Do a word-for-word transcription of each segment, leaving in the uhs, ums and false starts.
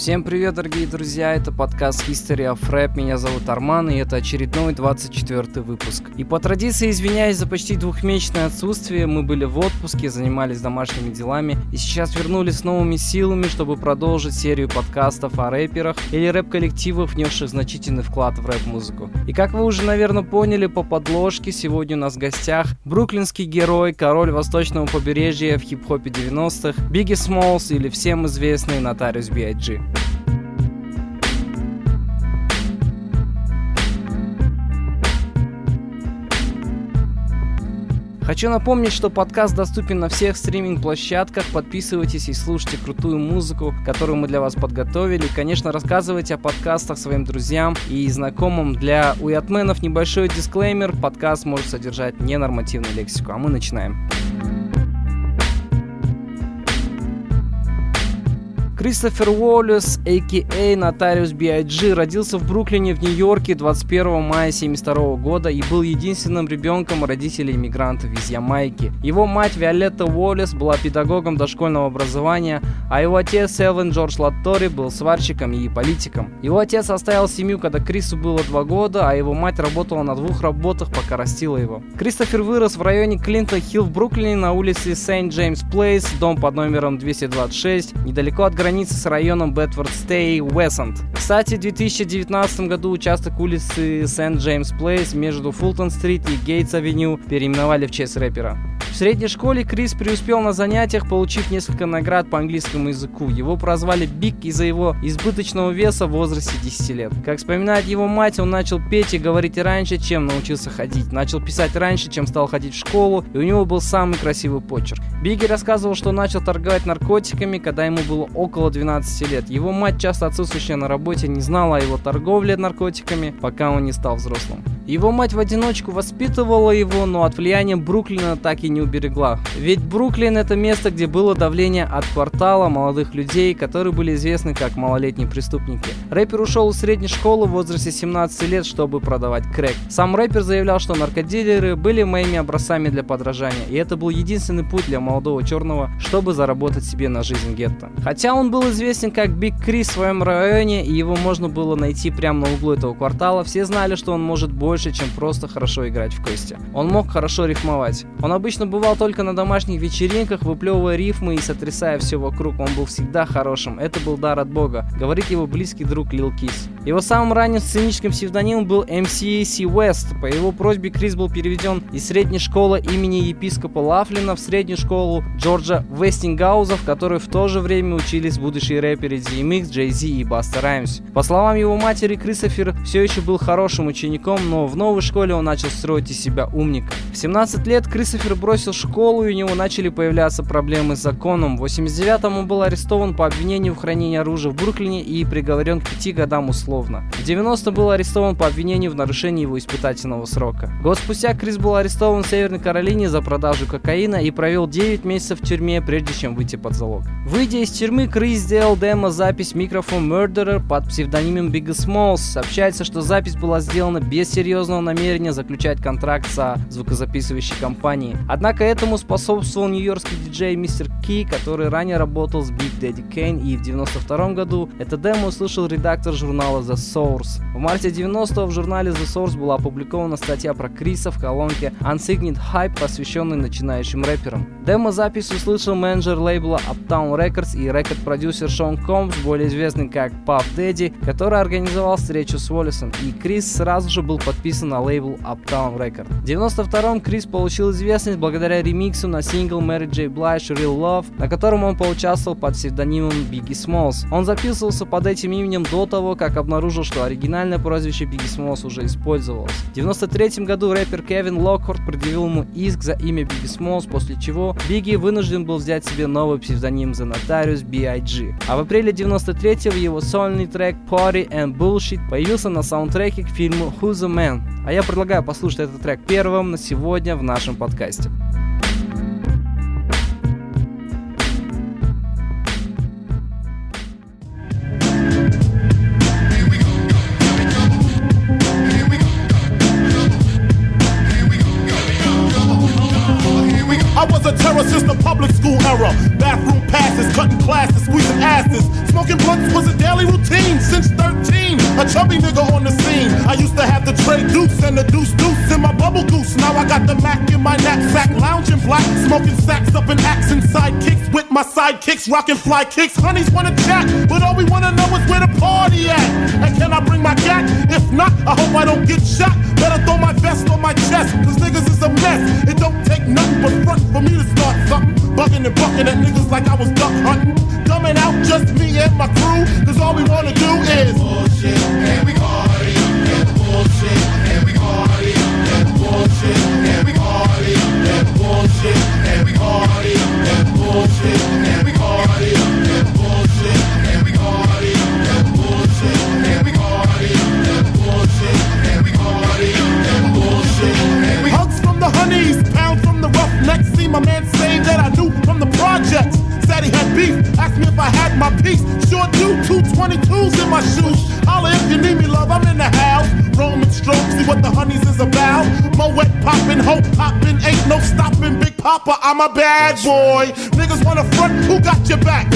Всем привет, дорогие друзья, это подкаст History of Rap, меня зовут Арман, и это очередной двадцать четвёртый выпуск. И по традиции, извиняюсь за почти двухмесячное отсутствие, мы были в отпуске, занимались домашними делами, и сейчас вернулись с новыми силами, чтобы продолжить серию подкастов о рэперах или рэп-коллективах, внесших значительный вклад в рэп-музыку. И как вы уже, наверное, поняли по подложке, сегодня у нас в гостях бруклинский герой, король восточного побережья в хип-хопе девяностых, Бигги Смолс или всем известный Notorious би ай джи. Хочу напомнить, что подкаст доступен на всех стриминг-площадках. Подписывайтесь и слушайте крутую музыку, которую мы для вас подготовили. Конечно, рассказывайте о подкастах своим друзьям и знакомым. Для уятменов небольшой дисклеймер. Подкаст может содержать ненормативную лексику. А мы начинаем. Кристофер Уоллес, а.к.а. Notorious би ай джи, родился в Бруклине в Нью-Йорке двадцать первого мая тысяча девятьсот семьдесят второго года и был единственным ребенком родителей иммигрантов из Ямайки. Его мать Виолетта Уоллес была педагогом дошкольного образования, а его отец Элвин Джордж Латтори был сварщиком и политиком. Его отец оставил семью, когда Крису было два года, а его мать работала на двух работах, пока растила его. Кристофер вырос в районе Клинтон-Хилл в Бруклине на улице Сент Джеймс Плейс, дом под номером двести двадцать шесть, недалеко от границы с районом Бэдфорд-Стей-Уэст-Энд. Кстати, в две тысячи девятнадцатом году участок улицы Сент Джеймс Плейс между Фултон-стрит и Гейтс-авеню переименовали в честь рэпера. В средней школе Крис преуспел на занятиях, получив несколько наград по английскому языку. Его прозвали Биг из-за его избыточного веса в возрасте десяти лет. Как вспоминает его мать, он начал петь и говорить раньше, чем научился ходить. Начал писать раньше, чем стал ходить в школу, и у него был самый красивый почерк. Бигги рассказывал, что начал торговать наркотиками, когда ему было около двенадцати лет. Его мать, часто отсутствующая на работе, не знала о его торговле наркотиками, пока он не стал взрослым. Его мать в одиночку воспитывала его, но от влияния Бруклина так и не уберегла. Ведь Бруклин — это место, где было давление от квартала молодых людей, которые были известны как малолетние преступники. Рэпер ушел из средней школы в возрасте семнадцати лет, чтобы продавать крэк. Сам рэпер заявлял, что наркодилеры были моими образцами для подражания, и это был единственный путь для молодого черного, чтобы заработать себе на жизнь гетто. Хотя он был известен как Биг Крис в своем районе, и его можно было найти прямо на углу этого квартала, все знали, что он может больше, чем просто хорошо играть в кости. Он мог хорошо рифмовать. Он обычно бывал только на домашних вечеринках, выплевывая рифмы и сотрясая все вокруг. Он был всегда хорошим. Это был дар от Бога, говорит его близкий друг Lil' Kiss. Его самым ранним сценическим псевдонимом был эм си си West. По его просьбе Крис был переведен из средней школы имени епископа Лафлина в среднюю школу Джорджа Вестингауза, в которой в то же время учились будущие рэперы ди эм икс, Jay-Z и Баста Раймс. По словам его матери, Кристофер все еще был хорошим учеником, но в новой школе он начал строить из себя умника. В семнадцать лет Кристофер бросил школу, и у него начали появляться проблемы с законом. В восемьдесят девятом он был арестован по обвинению в хранении оружия в Бруклине и приговорен к пяти годам условно. В девяностом был арестован по обвинению в нарушении его испытательного срока. Год спустя Крис был арестован в Северной Каролине за продажу кокаина и провел девять месяцев в тюрьме, прежде чем выйти под залог. Выйдя из тюрьмы, Крис сделал демо-запись Microphone Murderer под псевдонимом Biggi Smolls. Сообщается, что запись была сделана без серьезного намерения заключать контракт со звукозаписывающей компанией. Однако этому способствовал нью-йоркский диджей Мистер Ки, который ранее работал с Big Daddy Kane, и в девяносто втором году это демо услышал редактор журнала The Source. В марте девяностого в журнале The Source была опубликована статья про Криса в колонке Unsigned Hype, посвященной начинающим рэперам. Демо-запись услышал менеджер лейбла Uptown Records и рекорд-продюсер Шон Комбс, более известный как Пафф Дэдди, который организовал встречу с Уоллесом, и Крис сразу же был подписан на лейбл Uptown Records. В девяносто втором Крис получил известность благодаря ремиксу на сингл Mary J. Blige Real Love, на котором он поучаствовал под псевдонимом Бигги Смолс. Он записывался под этим именем до того, как обнаружил, что оригинальное прозвище Бигги Смолс уже использовалось. В девяносто третьем году рэпер Кевин Локхарт предъявил ему иск за имя Бигги Смолс, после чего Бигги вынужден был взять себе новый псевдоним The Notorious би ай джи. А в апреле девяносто третьего его сольный трек Party and Bullshit появился на саундтреке к фильму Who's the Man? А я предлагаю послушать этот трек первым на сегодня в нашем подкасте. I was a terror since the public school era. Bathroom pass glasses, cutting classes, squeezing asses. Smoking blunts was a daily routine since thirteen. A chubby nigga on the scene. I used to have the Trey Deuce and the Deuce Deuce in my bubble goose. Now I got the Mac in my knapsack, lounging black, smoking sacks up and axe and sidekicks with my sidekicks, rocking fly kicks. Honeys wanna chat, but all we wanna know is where the party at. And can I bring my gat? If not, I hope I don't get shot. Better throw my vest on my chest, cause niggas is a mess. It don't take nothing but front for me to start something. Bugging and bucking at niggas like I was duck hunting. Dumbing out just me and my crew, cause all we wanna do is bullshit, and we party, and bullshit, and we party, and bullshit, and we party, and bullshit, and we party, and bullshit, and we party, and bullshit, and we party, and bullshit, and we party, and bullshit, and we party, and bullshit. Hugs from the honeys, pound from the roughnecks. See my man say that I knew from the projects. Said he had beef, asked me if I had my piece. Sure do, two twenty-twos in my shoes. Holla if you need me, love, I'm in the house. Roman stroke, see what the honeys is about. Moet poppin', hope poppin', ain't no stoppin'. Big Papa, I'm a bad boy. Niggas wanna front, who got your back?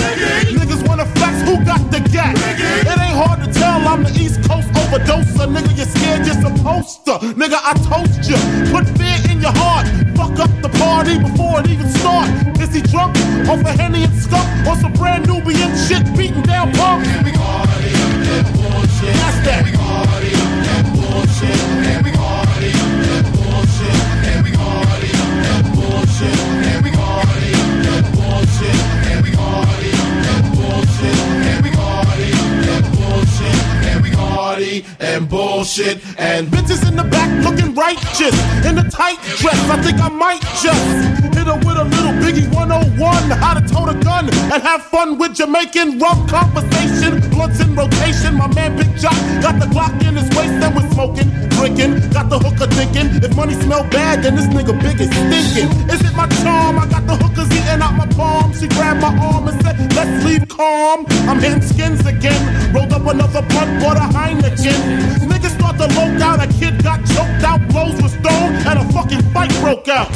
Niggas wanna flex, who got the gap? It ain't hard to tell, I'm the East Coast overdoser. Nigga, you're scared, you're supposed to. Nigga, I toast you, put fear in your heart. Fuck up the party before it even starts. Is he drunk off a Henny and skunk or some brand Nubian shit beating down punk? And we party, and bullshit. That's that. And we party, and bullshit. And we party, and bullshit. And we party, and bullshit. And we party, and bullshit. And we party, and bullshit. And we party, and bullshit. And we party, and bullshit. And bitches in the back looking righteous in a tight dress. I think I might just hit her with a little Biggie one oh one, how to tote a gun and have fun with Jamaican rum conversation. Blunts in rotation, my man Big Jock got the Glock in his waist and we're smoking, drinking, got the hooker thinking. If money smell bad, then this nigga Big is stinking. Is it my charm? I got the hookers eating out my palm. She grabbed my arm and said, let's leave calm. I'm hitting skins again. Rolled up another blunt, bought a Heineken. Niggas thought the low down, a kid got choked out, blows were thrown, and a fucking fight broke out.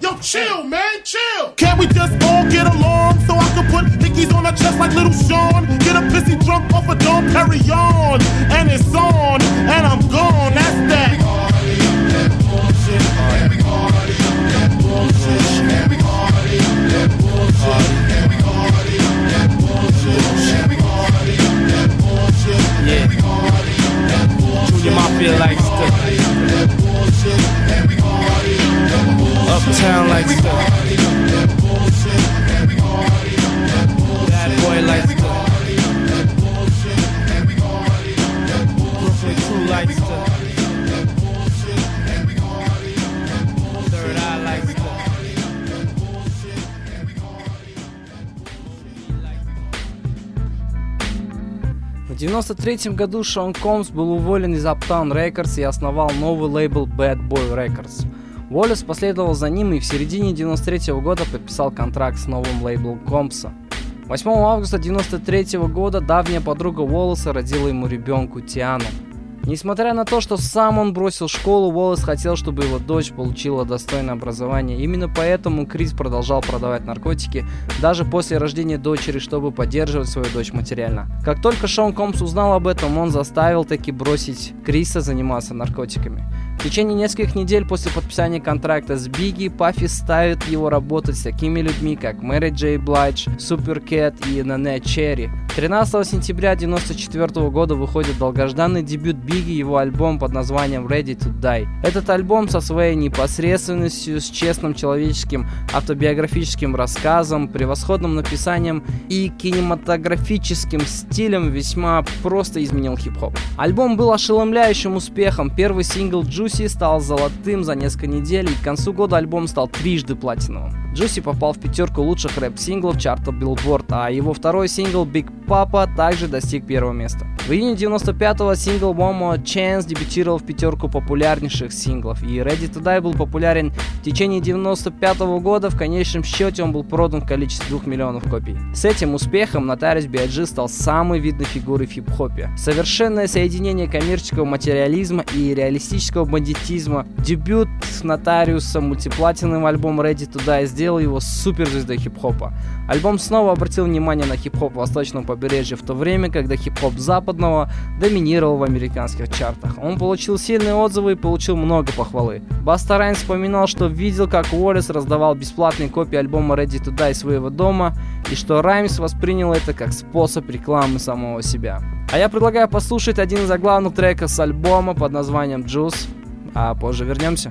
Yo, chill, man, chill. Can't we just all get along so I can put hickeys on her chest like little Sean? Get a pissy drunk off a Dom Perignon, and it's on, and I'm gone. That's that. Every party, that bullshit. Every party, that bullshit. Every party, that bullshit. Every party, that bullshit. Every party, that bullshit. Every party, that bullshit. Junior Mafia likes to. Uptown like stuff. Bad boy like stuff. Brooklyn crew like stuff. Third eye like stuff. В девяносто третьем году Шон Комбс был уволен из Uptown Records и основал новый лейбл Bad Boy Records. Уоллес последовал за ним и в середине девяносто третьего года подписал контракт с новым лейблом Комбса. восьмого августа девяносто третьего года давняя подруга Уоллеса родила ему ребенку Тиану. Несмотря на то, что сам он бросил школу, Уоллес хотел, чтобы его дочь получила достойное образование. Именно поэтому Крис продолжал продавать наркотики даже после рождения дочери, чтобы поддерживать свою дочь материально. Как только Шон Комбс узнал об этом, он заставил таки бросить Криса заниматься наркотиками. В течение нескольких недель после подписания контракта с Бигги, Паффи ставит его работать с такими людьми, как Мэри Джей Блайдж, Суперкэт и Нане Черри. тринадцатого сентября девяносто четвёртого года выходит долгожданный дебют Бигги, его альбом под названием Ready to Die. Этот альбом со своей непосредственностью, с честным человеческим автобиографическим рассказом, превосходным написанием и кинематографическим стилем весьма просто изменил хип-хоп. Альбом был ошеломляющим успехом. Первый сингл «Ju Джуси» стал золотым за несколько недель, и к концу года альбом стал трижды платиновым. «Джуси» попал в пятерку лучших рэп-синглов чарта Billboard, а его второй сингл «Big Papa» также достиг первого места. В июне девяносто пятого сингл One More Chance дебютировал в пятерку популярнейших синглов, и Ready to Die был популярен в течение девяносто пятого года, в конечном счете он был продан в количестве двух миллионов копий. С этим успехом Notorious би ай джи стал самой видной фигурой в хип-хопе. Совершенное соединение коммерческого материализма и реалистического бандитизма, дебют Нотариуса мультиплатиновым альбом Ready to Die сделал его суперзвездой хип-хопа. Альбом снова обратил внимание на хип-хоп восточного побережья в то время, когда хип-хоп западного доминировал в американских чартах. Он получил сильные отзывы и получил много похвалы. Баста Раймс вспоминал, что видел, как Уоллес раздавал бесплатные копии альбома Ready to Die своего дома, и что Раймс воспринял это как способ рекламы самого себя. А я предлагаю послушать один из главных треков с альбома под названием Juice, а позже вернемся.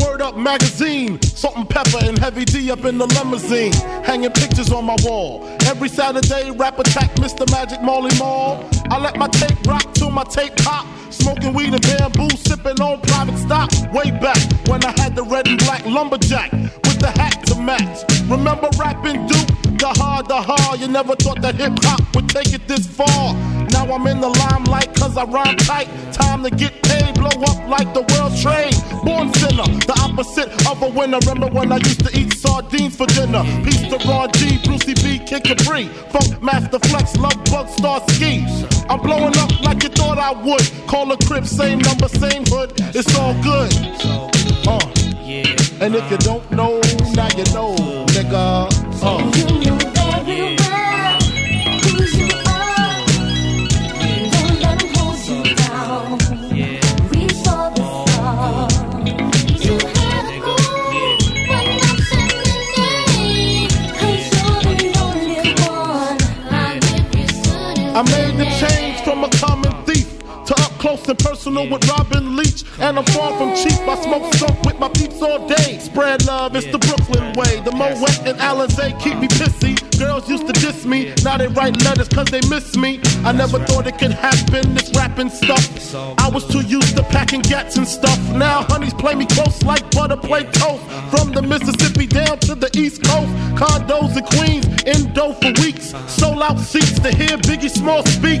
Word Up magazine. Salt and pepper and Heavy D up in the limousine. Hanging pictures on my wall. Every Saturday, rap attack, Mister Magic Molly Mall. I let my tape rock till my tape pop. Smoking weed and bamboo, sipping on private stock. Way back when I had the red and black lumberjack with the hat to match. Remember rapping Duke? The hard, the hard. You never thought that hip hop would take it this far. Now I'm in the limelight cause I rhyme tight. Time to get paid, blow up like the world trade. Born sinner, the opposite of a winner. Remember when I used to eat sardines for dinner? Peace to Raw G, Brucey B, Kid Capri, Funk Master Flex, Love Bug, Star Ski. I'm blowing up like you thought I would. Call a crib, same number, same hood. It's all good. Uh. And if you don't know, now you know, nigga. Uh. I made the change from a common thief to up close and personal with Robin Leach. And I'm far from cheap, I smoke soap with my peeps all day. Spread love, it's the Brooklyn way. The Moet and Alizé keep me pissy. Girls used to diss me, now they write letters cause they miss me. I never thought it could happen, this rapping stuff. I was too used to packing gats and stuff. Now honeys play me close like butter play toast. From the Mississippi down to the East Coast. Condos in Queens, in dough for weeks. Sold out seats to hear Biggie Small speak.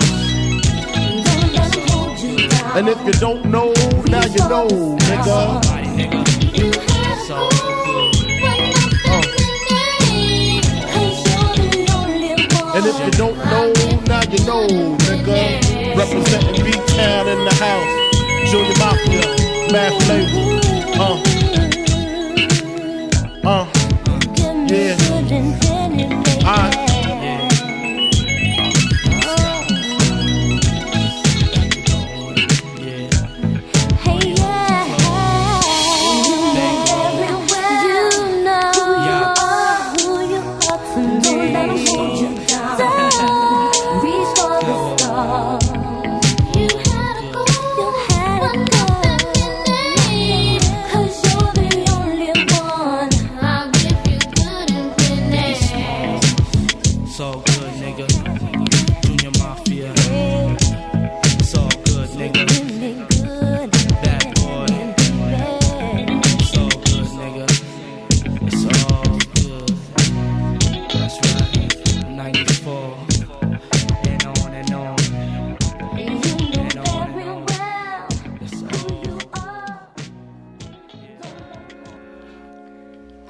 And if you don't know, now you know, nigga. Uh. And if you don't know, now you know, nigga. Representing B-Town in the house. Junior Mafia, Math Label. Uh. Uh. Yeah. Alright.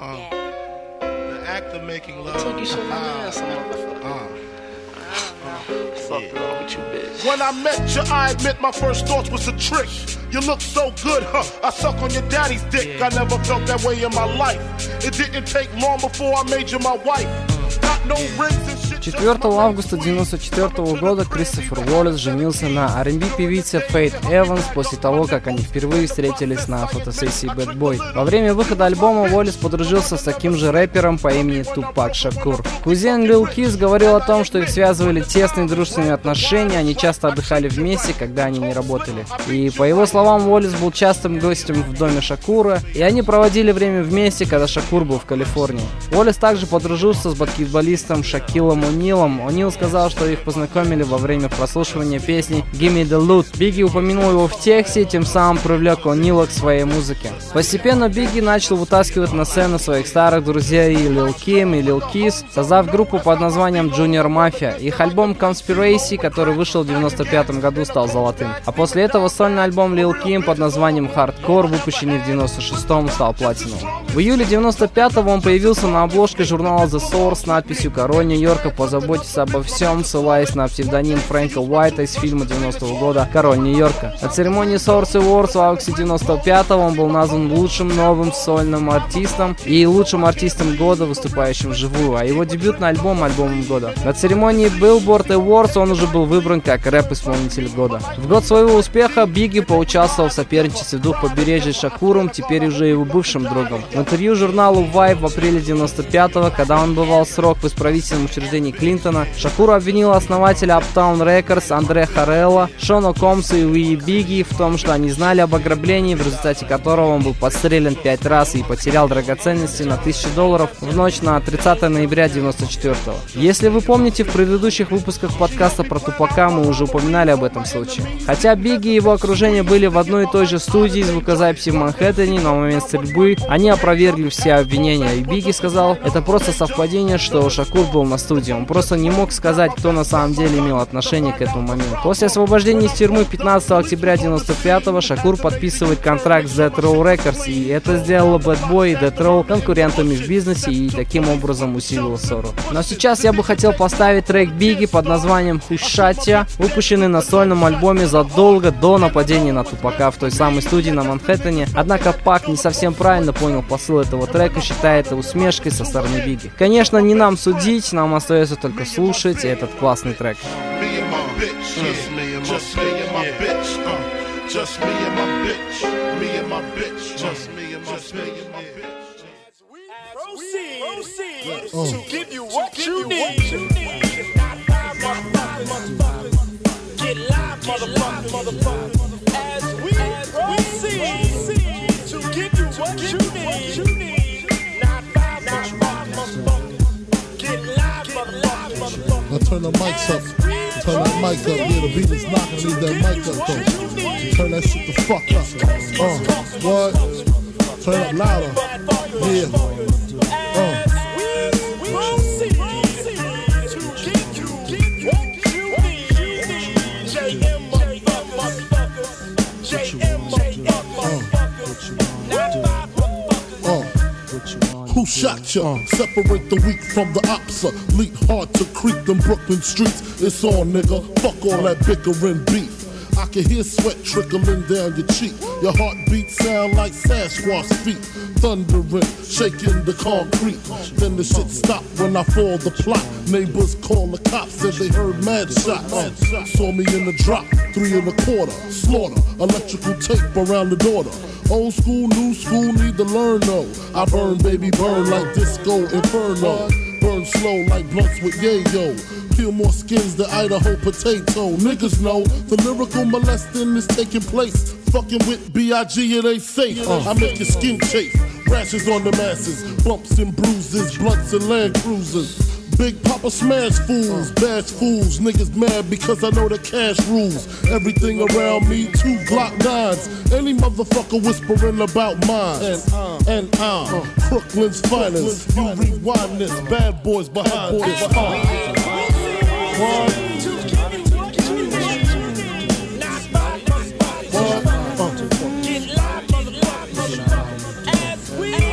Uh, the act of making love. Took you so fast, motherfucker. Fuck yeah. Wrong with you, bitch. When I met you, I admit my first thoughts was a trick. You look so good, huh? I suck on your daddy's dick. Yeah. I never felt that way in my life. It didn't take long before I made you my wife. Got no rings and shit. четвёртого августа девяносто четвёртого года Кристофер Уоллес женился на ар энд би-певице Faith Evans после того, как они впервые встретились на фотосессии Bad Boy. Во время выхода альбома Уоллес подружился с таким же рэпером по имени Тупак Шакур. Кузен Lil' Kiss говорил о том, что их связывали тесные дружественные отношения, они часто отдыхали вместе, когда они не работали. И по его словам, Уоллес был частым гостем в доме Шакура, и они проводили время вместе, когда Шакур был в Калифорнии. Уоллес также подружился с баскетболистом Шакилом Нилом. О'Нил сказал, что их познакомили во время прослушивания песни «Gimme the Loot». Бигги упомянул его в тексте, тем самым привлек О'Нила к своей музыке. Постепенно Бигги начал вытаскивать на сцену своих старых друзей Lil' Ким и Lil' Kiss, создав группу под названием Junior Mafia. Их альбом Conspiracy, который вышел в девяносто пятом году, стал золотым. А после этого сольный альбом Lil' Kim под названием «Hardcore», выпущенный в девяносто шестом, стал платиновым. В июле девяносто пятого он появился на обложке журнала The Source с надписью «Король Нью-Йорка, позаботиться обо всем», ссылаясь на псевдоним Фрэнка Уайта из фильма девяностого года «Король Нью-Йорка». На церемонии Source Awards в августе девяносто пятого он был назван лучшим новым сольным артистом и лучшим артистом года, выступающим вживую, а его дебютный альбом – альбомом года. На церемонии Billboard Awards он уже был выбран как рэп-исполнитель года. В год своего успеха Бигги поучаствовал в соперничестве двух побережий с Шакуром, теперь уже его бывшим другом. В интервью журналу Vibe в апреле девяносто пятого, когда он бывал срок в исправительном учреждении Клинтона, Шакур обвинил основателя Uptown Records Андре Харелла, Шона Комбса и Уи Бигги в том, что они знали об ограблении, в результате которого он был подстрелен пять раз и потерял драгоценности на тысячу долларов в ночь на тридцатое ноября девяносто четвёртого. Если вы помните, в предыдущих выпусках подкаста про Тупака мы уже упоминали об этом случае. Хотя Бигги и его окружение были в одной и той же студии звукозаписи в Манхэттене на момент стрельбы, они опровергли все обвинения, и Бигги сказал: это просто совпадение, что Шакур был на студии, он просто не мог сказать, кто на самом деле имел отношение к этому моменту. После освобождения из тюрьмы пятнадцатого октября девяносто пятого Шакур подписывает контракт с Death Row Records, и это сделало Bad Boy и Death Row конкурентами в бизнесе и таким образом усилило ссору. Но сейчас я бы хотел поставить трек Бигги под названием «Хушатия», выпущенный на сольном альбоме задолго до нападения на Тупака в той самой студии на Манхэттене, однако Пак не совсем правильно понял посыл этого трека, считая это усмешкой со стороны Бигги. Конечно, не нам судить, нам остается только слушать этот классный трек. Now turn the mics up, turn that mic up, yeah, the beat is knocking, leave that mic up though, turn that shit the fuck up, uh, what, turn up louder, yeah, uh, uh, who shot ya? Uh. Separate the weak from the opsa. Leap hard to creep them Brooklyn streets. It's on, nigga. Fuck all that bickering beef. I can hear sweat trickling down your cheek. Your heartbeat sound like Sasquatch feet. Thundering, shaking the concrete. Then the shit stopped when I fall the plot. Neighbors call the cops, said they heard mad shots. Uh, saw me in the drop, three and a quarter. Slaughter, electrical tape around the daughter. Old school, new school, need to learn though. I burn, baby, burn like disco inferno. Burn slow like blunts with yayo. Peel more skins than Idaho potato. Niggas know the lyrical molesting is taking place. Fucking with B I G, it ain't safe. Uh, I make your skin chafe. Rashes on the masses. Bumps and bruises. Blunts and Land Cruisers. Big Papa smash fools, bash fools. Niggas mad because I know the cash rules. Everything around me, two Glock nines. Any motherfucker whispering about mine. And uh, and uh, Brooklyn's finest. You rewind this, bad boys behind boys behind. What? What? Get live, motherfucker. As we see.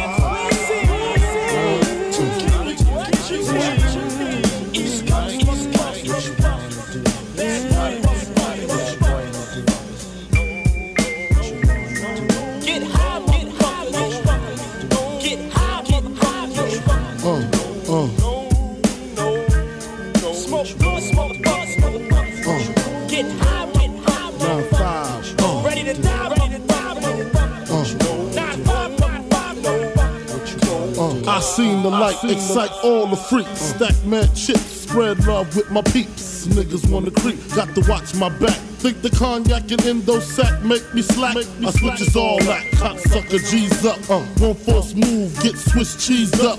Uh, I seen the light seen excite the... all the freaks. Uh, Stack mad chips, spread love with my peeps. Niggas wanna creep, got to watch my back. Think the cognac and endo sack make me slack. Make me I switch is all that. Cocksucker G's up. Uh, one force move, get Swiss cheese up.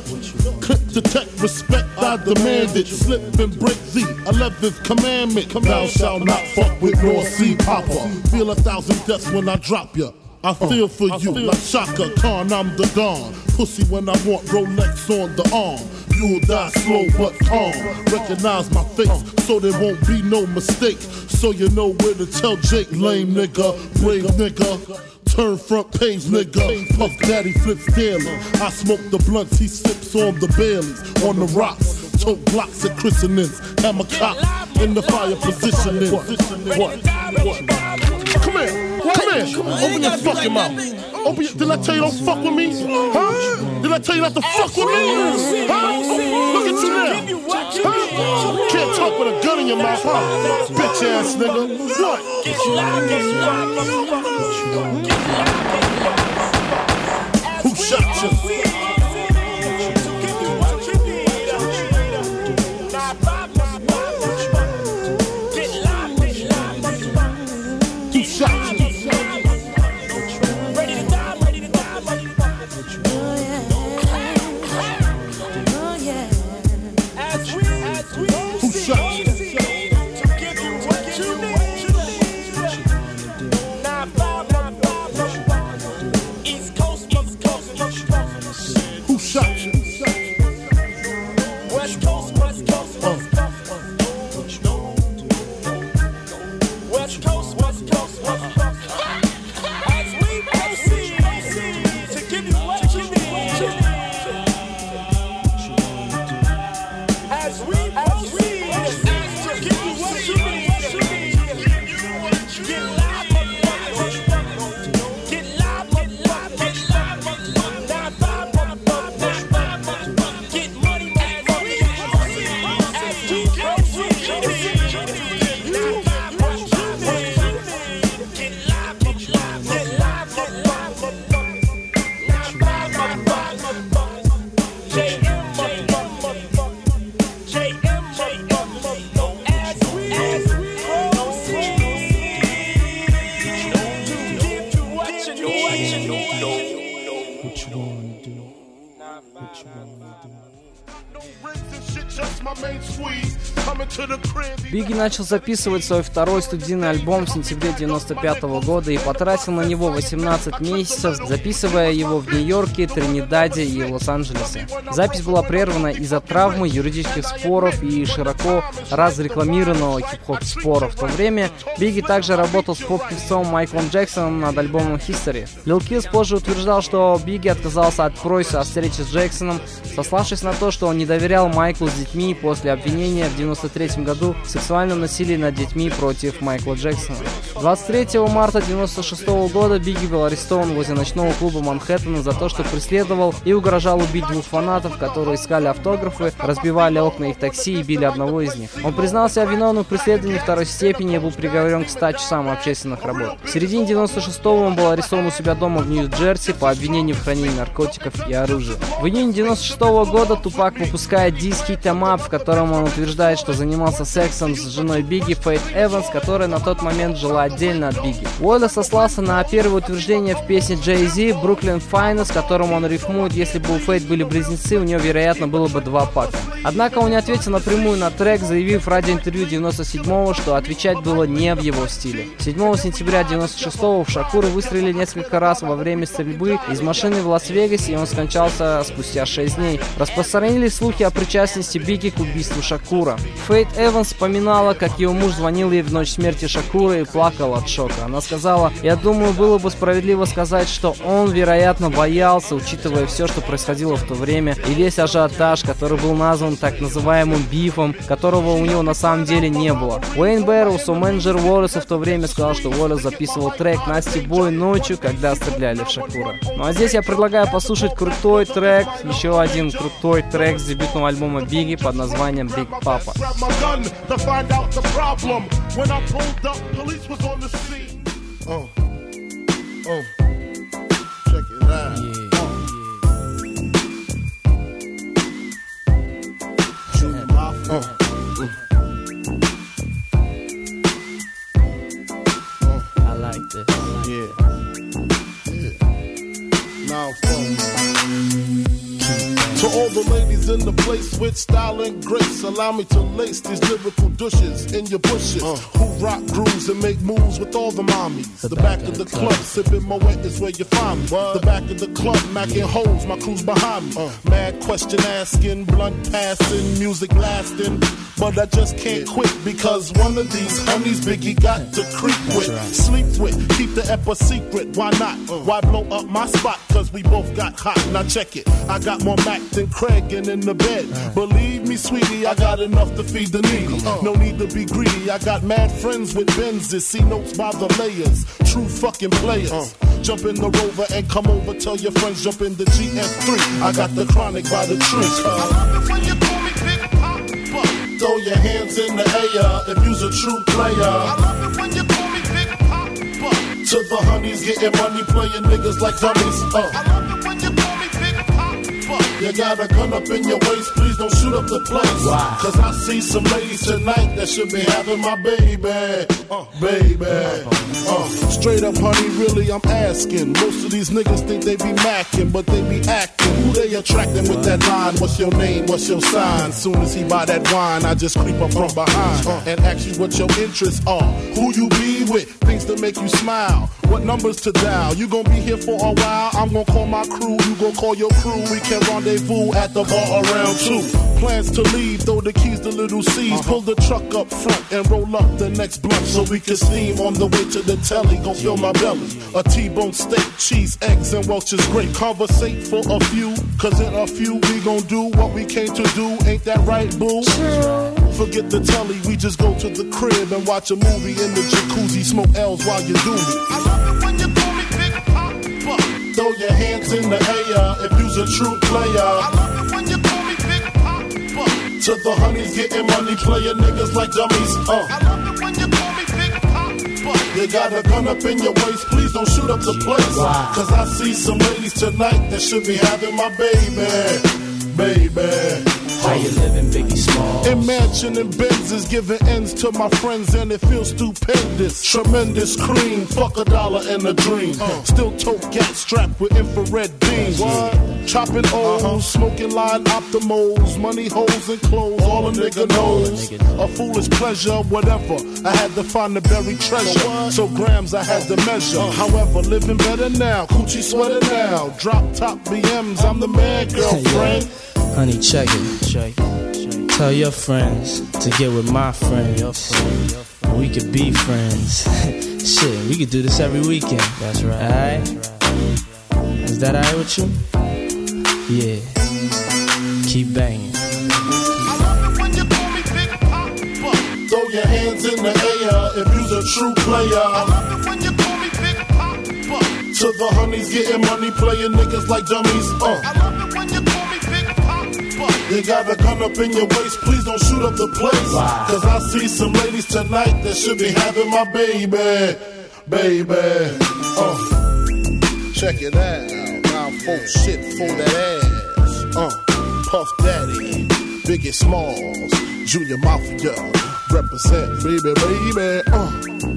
Click to tech, respect, I demand it. Slip and break the eleventh commandment. Thou shalt not fuck with nor see Papa. Feel a thousand deaths when I drop ya. I feel uh, for I you feel like Chaka Khan, I'm the Don. Pussy when I want Rolex on the arm. You'll die slow but calm. Recognize my face uh, so there won't be no mistake. So you know where to tell Jake. Lame nigga, brave nigga. Turn front page nigga. Puff Daddy flips daily. I smoke the blunts, he sips on the Baileys. On the rocks, choke blocks at christenings. Hammer cops in the fire positioning. What? What? What? Come here. Come here, come on, open your fucking mouth. Open your, did I tell you don't fuck with me? Huh? Did I tell you not to fuck with me? Huh? Look at you now. Huh? Can't talk with a gun in your mouth, huh? Bitch ass nigga. What? Who shot you? Who shot you? Бигги начал записывать свой второй студийный альбом в сентябре девяносто пятого года и потратил на него восемнадцать месяцев, записывая его в Нью-Йорке, Тринидаде и Лос-Анджелесе. Запись была прервана из-за травмы, юридических споров и широко разрекламированного хип-хоп спора. В то время Бигги также работал с поп-певцом Майклом Джексоном над альбомом History. Lil' Kiss позже утверждал, что Бигги отказался от просьбы о встрече с Джексоном, сославшись на то, что он не доверял Майклу с детьми после обвинения в девяносто третьем году в сексуальном насилии над детьми против Майкла Джексона. двадцать третьего марта девяносто шестого года Бигги был арестован возле ночного клуба Манхэттена за то, что преследовал и угрожал убить двух фанатов, которые искали автографы, разбивали окна их такси и били одного из них. Он признался виновным в преследовании второй степени и был приговорен к ста часам общественных работ. В середине девяносто шестого он был арестован у себя дома в Нью-Джерси по обвинению в хранении наркотиков и оружия. В июне девяносто шестого года Тупак выпускает диск «Тэмап», в котором он утверждает, что занимался сексом с женой Бигги Faith Evans, которая на тот момент жила отдельно от Бигги. Уоллес сослался на первое утверждение в песне Jay-Z «Brooklyn Finest», которым он рифмует: если бы у Фейт были близнецы, у нее, вероятно, было бы два пака. Однако он не ответил напрямую на трек, заявив ради интервью девяносто седьмого, что отвечать было не в его стиле. седьмого сентября девяносто шестого в Шакура выстрелили несколько раз во время стрельбы из машины в Лас-Вегасе, и он скончался спустя шесть дней. Распространились слухи о причастности Бигги к убийству Шакура. Фейт Эванс вспоминала, как ее муж звонил ей в ночь смерти Шакура и плакал от шока. Она сказала: «Я думаю, было бы справедливо сказать, что он, вероятно, боялся, учитывая все, что происходило в то время, и весь ажиотаж, который был назван так называемым бифом, которого у него на самом деле не было». Уэйн Бэрроу, менеджер Уоллеса, в то время сказал, что Уоллес записывал трек «Насти Бой» ночью, когда стреляли в Шакура. Ну а здесь я предлагаю послушать крутой трек, еще один крутой трек с дебютного альбома Бигги под названием Big Papa. To find out the problem, when I pulled up, police was on the scene. Oh, oh, check it out. Yeah, oh. To all the ladies in the place with style and grace, allow me to lace these lyrical douches in your bushes. Uh. Who rock grooves and make moves with all the mommies. The, the back, back of the club, club sipping my wet is where you find me. What? The back of the club, macking holes, my crew's behind me. Uh. Mad question asking, blunt passing, music lasting. But I just can't quit because one of these homies Biggie got to creep with, right. Sleep with, keep the ep a secret. Why not? Uh. Why blow up my spot? Cause we both got hot. Now check it. I got more Mac than Craig and in the bed. Uh. Believe me, sweetie, I got enough to feed the needy. Uh. No need to be greedy. I got mad friends with Benzes. See notes by the layers. True fucking players. Uh. Jump in the Rover and come over. Tell your friends jump in the G F three. I got the chronic by the tree. Uh. I love it when you call me Big Papa. Throw your hands in the air if you's a true player. I love it when you call me Big Papa. To the honeys getting money, playing niggas like dummies. Uh. I love it when you call me Big Papa. You got a gun up in your waist, please don't shoot up the place. Wow. Cause I see some ladies tonight that should be having my baby. Uh, baby. Uh, straight up, honey, really I'm asking. Most of these niggas think they be macking, but they be acting. Who they attracting with that line? What's your name? What's your sign? Soon as he buy that wine, I just creep up from behind uh, and ask you what your interests are. Who you be with? Things to make you smile. What numbers to dial? You gon' be here for a while. I'm gon' call my crew. You gon' call your crew. We can rendezvous at the bar around two. Plans to leave. Throw the keys to Little C's. Uh-huh. Pull the truck up front and roll up the next blunt. So we can steam on the way to the telly. Gon' fill my belly. A T-bone steak, cheese, eggs, and Welch's grape. Conversate for a few, cause in a few we gon' do what we came to do. Ain't that right, boo? Forget the telly, we just go to the crib and watch a movie in the jacuzzi. Smoke L's while you do me. I love it when you call me Big Papa. Throw your hands in the air if you's a true player. I love it when you call me Big Papa. To the honeys getting money, playin' niggas like dummies. Uh. I love it when you call me Big Papa. You got a gun up in your waist, please don't shoot up the place. Wow. Cause I see some ladies tonight that should be having my baby, baby. How you living, Biggie Small? Imagine and Benz is giving ends to my friends, and it feels stupendous. Tremendous cream, fuck a dollar and a dream. Uh. Still tote gas strapped with infrared beams. What? Chopping O's, uh-huh. Smoking line optimals, money holes and clothes. All, all a nigga, nigga knows. knows. A foolish pleasure, whatever. I had to find the buried treasure, what? So grams I had to measure. Uh. However, living better now, coochie sweater now. Drop top B Ms, I'm the man, girlfriend. Yeah. Honey, check it. Check, check. Tell your friends to get with my friends. Your friend, your friend. We could be friends. Shit, we could do this every weekend. That's right. Alright? Right. Is that alright with you? Yeah. Keep banging. I love it when you call me Big Papa. Throw your hands in the air if you's a true player. I love it when you call me Big Papa. To the honeys getting money, playing niggas like dummies. Uh. I love it when you call me. You got a gun up in your waist, please don't shoot up the place. Wow. Cause I see some ladies tonight that should be having my baby, baby. Uh. Check it out, now full shit for that ass. Uh. Puff Daddy, Biggie Smalls, Junior Mafia, represent baby, baby. Uh.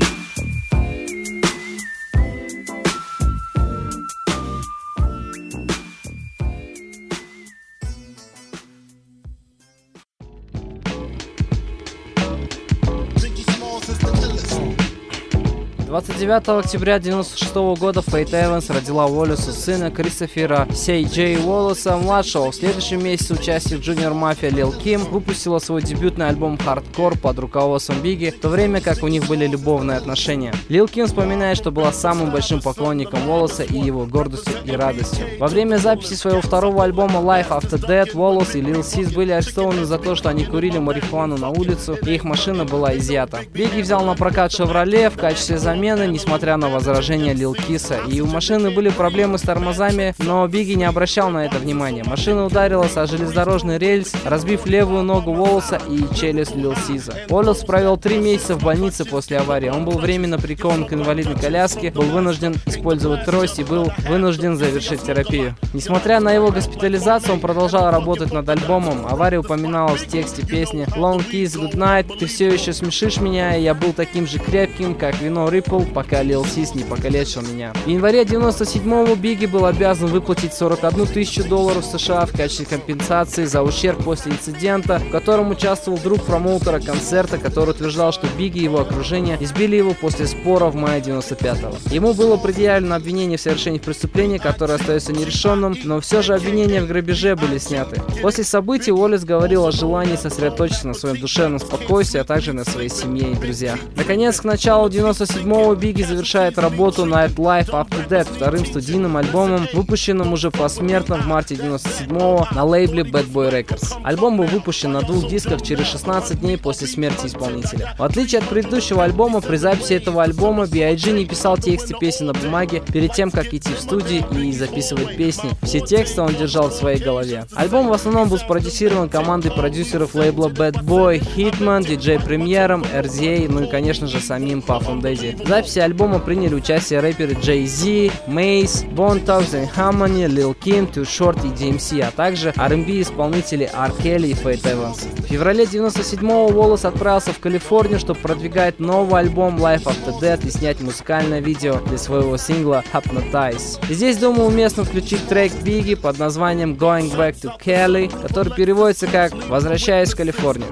двадцать девятого октября девяносто шестого года Faith Evans родила Уоллесу сына Кристофера Сей Джей Уоллеса-младшего. В следующем месяце участие в Junior Mafia Lil' Ким выпустила свой дебютный альбом «Хардкор» под руководством Бигги, в то время как у них были любовные отношения. Lil' Ким вспоминает, что была самым большим поклонником Уоллеса и его гордостью и радостью. Во время записи своего второго альбома Life After Death Уоллес и Lil' Kiss были арестованы за то, что они курили марихуану на улицу и их машина была изъята. Бигги взял на прокат «Шевроле» в качестве замены, несмотря на возражения Lil' Kiss'а, и у машины были проблемы с тормозами, но Бигги не обращал на это внимания. Машина ударилась о железнодорожный рельс, разбив левую ногу Уоллеса и челюсть Lil' Kiss'а. Уоллес провел три месяца в больнице после аварии. Он был временно прикован к инвалидной коляске, был вынужден использовать трость и был вынужден завершить терапию. Несмотря на его госпитализацию, он продолжал работать над альбомом. Авария упоминалась в тексте песни «Long Kiss Goodnight», «Ты все еще смешишь меня», «Я был таким же крепким, как вино рыб». Майкл, пока Lil' Kiss не покалечил меня. В январе девяносто седьмого Бигги был обязан выплатить сорок одну тысячу долларов США в качестве компенсации за ущерб после инцидента, в котором участвовал друг промоутера концерта, который утверждал, что Бигги и его окружение избили его после спора в мае девяносто пятого. Ему было предъявлено обвинение в совершении преступления, которое остается нерешенным, но все же обвинения в грабеже были сняты. После событий Уоллес говорил о желании сосредоточиться на своем душевном спокойствии, а также на своей семье и друзьях. Наконец, к началу девяносто седьмого Бигги завершает работу над Life After Death, вторым студийным альбомом, выпущенным уже посмертно в марте девяносто седьмого на лейбле Bad Boy Records. Альбом был выпущен на двух дисках через шестнадцать дней после смерти исполнителя. В отличие от предыдущего альбома, при записи этого альбома би ай джи не писал тексты песен на бумаге перед тем, как идти в студии и записывать песни. Все тексты он держал в своей голове. Альбом в основном был спродюсирован командой продюсеров лейбла Bad Boy, Hitman, ди джей Премьером, эр зет а, ну и, конечно же, самим Паффом Дэдди. В записи альбома приняли участие рэперы Jay-Z, Mace, Bone Thugs and Harmony, Lil' Kim, Too Short и ди эм си, а также ар энд би-исполнители R. Kelly и Faith Evans. В феврале девяносто седьмого Уоллес отправился в Калифорнию, чтобы продвигать новый альбом Life After Death и снять музыкальное видео для своего сингла Hypnotize. И здесь, думаю, уместно включить трек Бигги под названием Going Back to Cali, который переводится как «Возвращаясь в Калифорнию».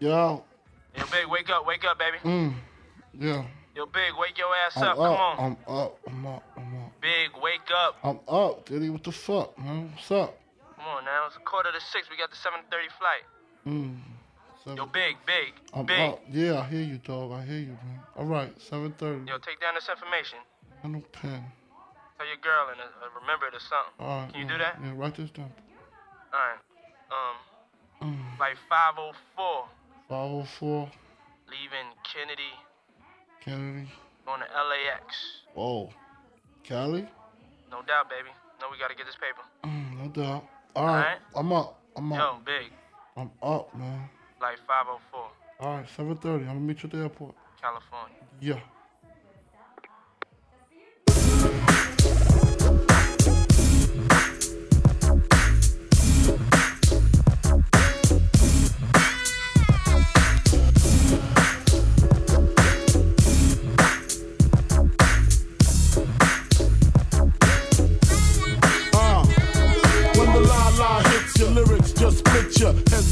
Yo. Yo, Big, wake up, wake up, baby. Mm, yeah. Yo, Big, wake your ass up. up, come on. I'm up, I'm up, I'm up. Big, wake up. I'm up, Diddy, what the fuck, man? What's up? Come on, now, it's a quarter to six, we got the seven thirty flight. Mm. seven Yo, Big, Big, I'm Big. Up. Yeah, I hear you, dog, I hear you, man. All right, seven thirty. Yo, take down this information. I no pen. Tell your girl and uh, remember it or something. All right. Can you all do right. that? Yeah, write this down. All right. Um, mm. Like five oh four. five oh four. Leaving Kennedy. Kennedy. Going to L A X. Whoa. Cali? No doubt, baby. No, we got to get this paper. Mm, no doubt. All right. All right. I'm up. I'm up. Yo, Big. I'm up, man. Like five oh four. All right, seven thirty. I'm going to meet you at the airport. California. Yeah.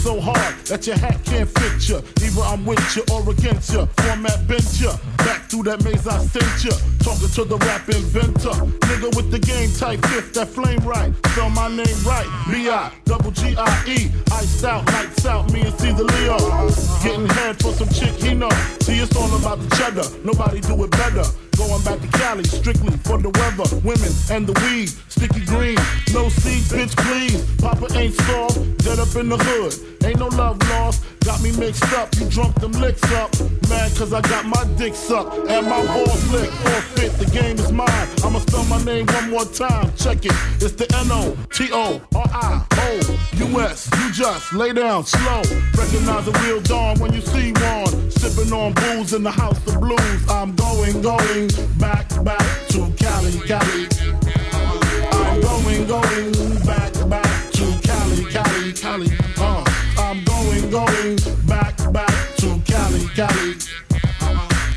So hard that your hat can't fit ya. Either I'm with ya or against ya. Format bent ya. Back through that maze I sent ya. Talking to the rap inventor. Nigga with the game type fifth, that flame right. Spell my name right. B I double G I E. Iced out, lights out, me and Cesar Leo. Getting head for some chick he know. See, it's all about the cheddar. Nobody do it better. Going back to Cali, strictly for the weather, women and the weed, sticky green, no seeds, bitch please, Papa ain't soft, dead up in the hood, ain't no love lost, got me mixed up, you drunk them licks up, mad cause I got my dick sucked, and my balls licked, all fit, the game is mine, I'ma spell my name one more time, check it, it's the N O T O R I O U S, you just lay down slow, recognize a real dawn when you see one, sipping on booze in the house of blues, I'm going, going, back, back to Cali, Cali. I'm going, going back, back to Cali, Cali, Cali. Uh, I'm going, going back, back to Cali, Cali.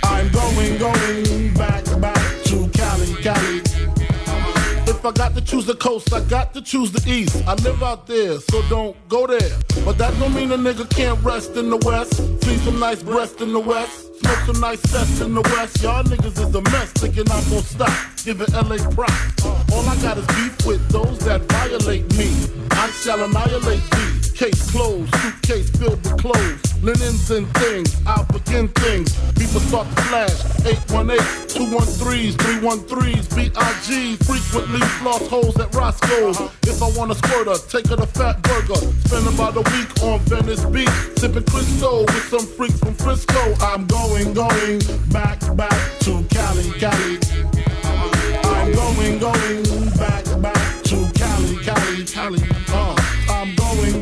I'm going, going back, back to Cali, Cali. If I got to choose the coast, I got to choose the east. I live out there, so don't go there. But that don't mean a nigga can't rest in the west. See some nice breasts in the west. Smoke some nice sets in the west. Y'all niggas is a mess, thinking I'm gon' stop. Give it L A props. All I got is beef with those that violate me. I shall annihilate thee. Case closed, suitcase filled with clothes. linens and things, I'll begin things. People start to flash, eight one eight, two one threes, three one threes, B I G, frequently floss holes at Roscoe's. If I want a squirter, take her to Fat Burger, spend about a week on Venice Beach, sipping Crisco with some freaks from Frisco. I'm going, going, back, back to Cali, Cali. I'm going, going, back, back to Cali, Cali, Cali. Uh, I'm going,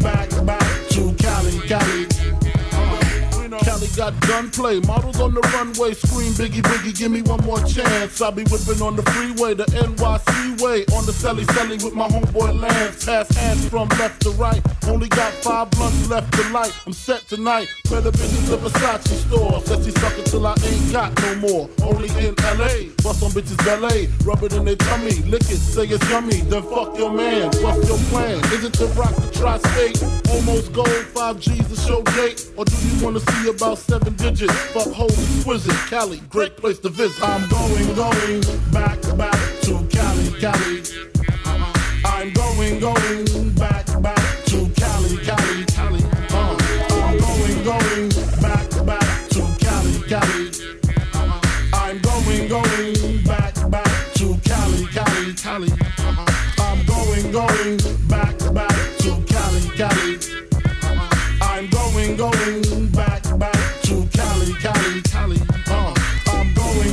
back, back to Cali, Cali. Cali got gunplay, models on the runway, scream Biggie, Biggie, give me one more chance. I be whipping on the freeway, the N Y C way, on the celly, celly with my homeboy Lance. Pass ass from left to right, only got five blunts left to light. I'm set tonight, better bitches at Versace store. Sexy sucker till I ain't got no more, only in L A. Bust on bitches ballet, rub it in their tummy, lick it, say it's yummy, then fuck your man. What's your plan? Is it to rock the tri-state? Almost gold, five G's to show date? Or do you want to see about seven digits, fuck hoes exquisite. Cali, great place to visit. I'm going, going, back, back to Cali, Cali. I'm going, going, back, back to Cali, Cali, Cali. Uh, I'm going, going, back, back to Cali, Cali. I'm going, going, back, back to Cali, Cali, Cali. I'm going, going, back, back to Cali, Cali. I'm going, going, back, back to Cali, Cali, Cali. Uh, I'm going, going,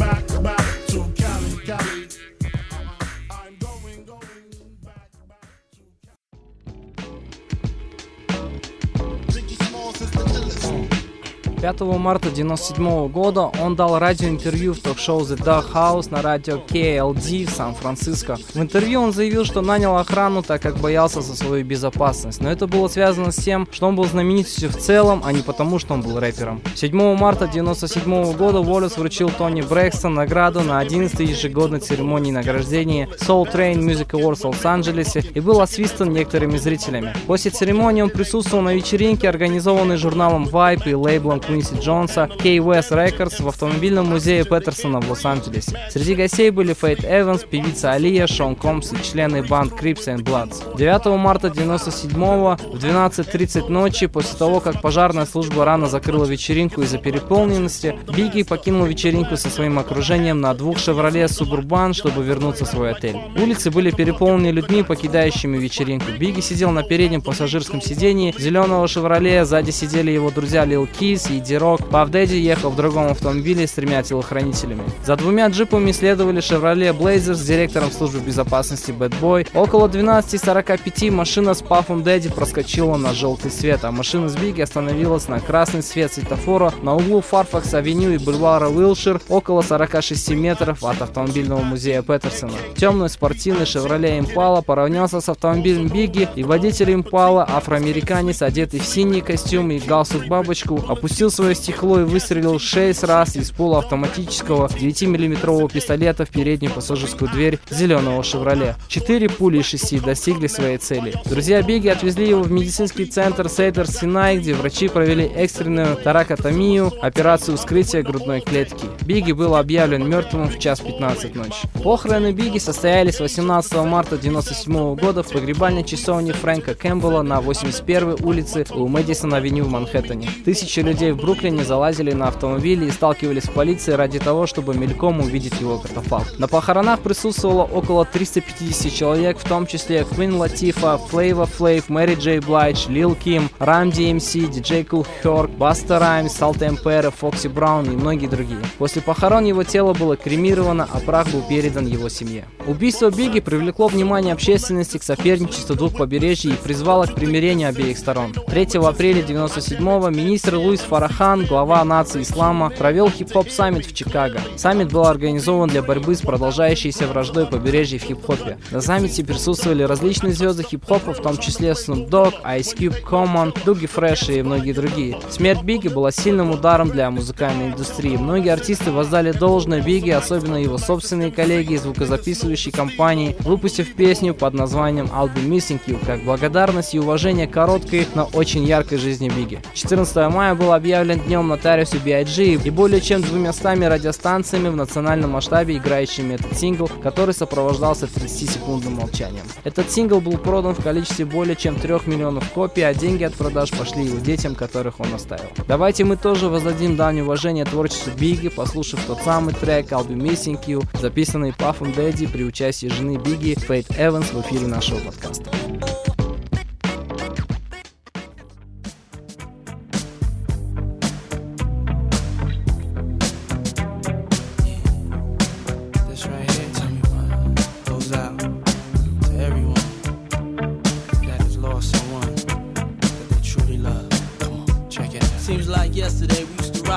back, back to Cali, Cali. пятого марта девяносто седьмого года он дал радиоинтервью в ток-шоу The Dog House на радио кей эл ди в Сан-Франциско. В интервью он заявил, что нанял охрану, так как боялся за свою безопасность. Но это было связано с тем, что он был знаменитостью в целом, а не потому, что он был рэпером. седьмого марта девяносто седьмого года Уоллес вручил Тони Брэкстон награду на одиннадцатой ежегодной церемонии награждения Soul Train Music Awards в Лос-Анджелесе и был освистан некоторыми зрителями. После церемонии он присутствовал на вечеринке, организованной журналом Vibe и лейблом Квинси Джонса, K-West Records в автомобильном музее Петерсона в Лос-Анджелесе. Среди гостей были Faith Evans, певица Алия, Шон Комбс и члены банд Crips and Bloods. девятого марта девяносто седьмого в двенадцать тридцать ночи, после того, как пожарная служба рано закрыла вечеринку из-за переполненности, Бигги покинул вечеринку со своим окружением на двух «Шевроле Субурбан», чтобы вернуться в свой отель. Улицы были переполнены людьми, покидающими вечеринку. Бигги сидел на переднем пассажирском сидении зеленого «Шевроле», сзади сидели его друзья Lil' Kiss и Дирок. Пафф Дэдди ехал в другом автомобиле с тремя телохранителями. За двумя джипами следовали Chevrolet Blazer с директором службы безопасности Bad Boy. Около двенадцати сорока пяти машина с Паффом Дэдди проскочила на желтый свет, а машина с Бигги остановилась на красный свет светофора на углу Фарфакс-авеню и бульвара Уилшир, около сорока шести метров от автомобильного музея Петерсона. Темный спортивный Chevrolet Impala поравнялся с автомобилем Бигги, и водитель Impala, афроамериканец, одетый в синий костюм и галстук-бабочку, опустил свое стекло и выстрелил шесть раз из полуавтоматического девятимиллиметрового пистолета в переднюю пассажирскую дверь зеленого «Шевроле». четыре пули из шести достигли своей цели. Друзья Бигги отвезли его в медицинский центр Сейдер-Синай, где врачи провели экстренную торакотомию, операцию вскрытия грудной клетки. Бигги был объявлен мертвым в час пятнадцать ночи. Похороны Бигги состоялись восемнадцатого марта девяносто седьмого года в погребальной часовне Фрэнка Кэмпбелла на восемьдесят первой улице у Мэдисон-авеню в Манхэттене. Тысячи людей в В Бруклине залазили на автомобили и сталкивались с полицией ради того, чтобы мельком увидеть его катафалк. На похоронах присутствовало около трёхсот пятидесяти человек, в том числе Queen Latifah, Flava Flav, Mary J. Blige, Lil' Kim, Run ди эм си, ди джей Kool Herc, Баста Раймс, Salt and Pepper, Foxy Brown и многие другие. После похорон его тело было кремировано, а прах был передан его семье. Убийство Бигги привлекло внимание общественности к соперничеству двух побережий и призвало к примирению обеих сторон. третьего апреля девяносто седьмого министр Луис Фарах Шахан, глава нации ислама, провел хип-хоп саммит в Чикаго. Саммит был организован для борьбы с продолжающейся враждой побережья в хип-хопе. На саммите присутствовали различные звезды хип-хопа, в том числе Snoop Dogg, Ice Cube, Common, Dougie Fresh и многие другие. Смерть Бигги была сильным ударом для музыкальной индустрии. Многие артисты воздали должное Бигги, особенно его собственные коллеги из звукозаписывающей компании, выпустив песню под названием I'll be missing you, как благодарность и уважение короткой, но очень яркой жизни Бигги. четырнадцатого мая был объявлен днем Notorious би ай джи и более чем двумястами радиостанциями в национальном масштабе, играющими этот сингл, который сопровождался тридцатисекундным молчанием. Этот сингл был продан в количестве более чем трёх миллионов копий, а деньги от продаж пошли его детям, которых он оставил. Давайте мы тоже воздадим дань уважения творчеству Бигги, послушав тот самый трек I'll be missing you, записанный Паффом Дэдди при участии жены Бигги Faith Evans в эфире нашего подкаста.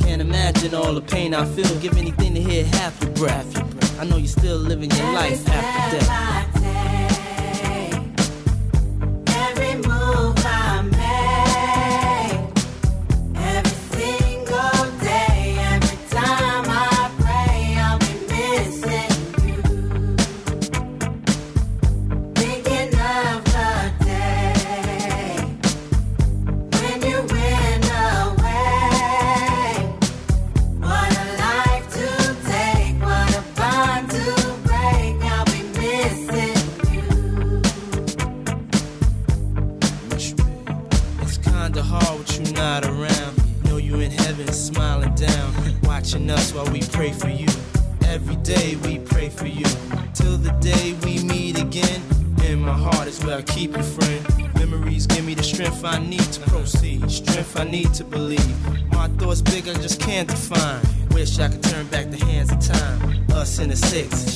Can't imagine all the pain I feel. Give anything to hear half your breath. I know you're still living your life after death.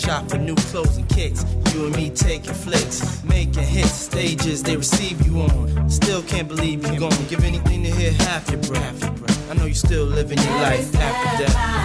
Shop for new clothes and kicks. You and me taking flicks, making hits, stages they receive you on. Still can't believe you're gone. Give anything to hear half your breath. I know you're still living your life after death. Yeah.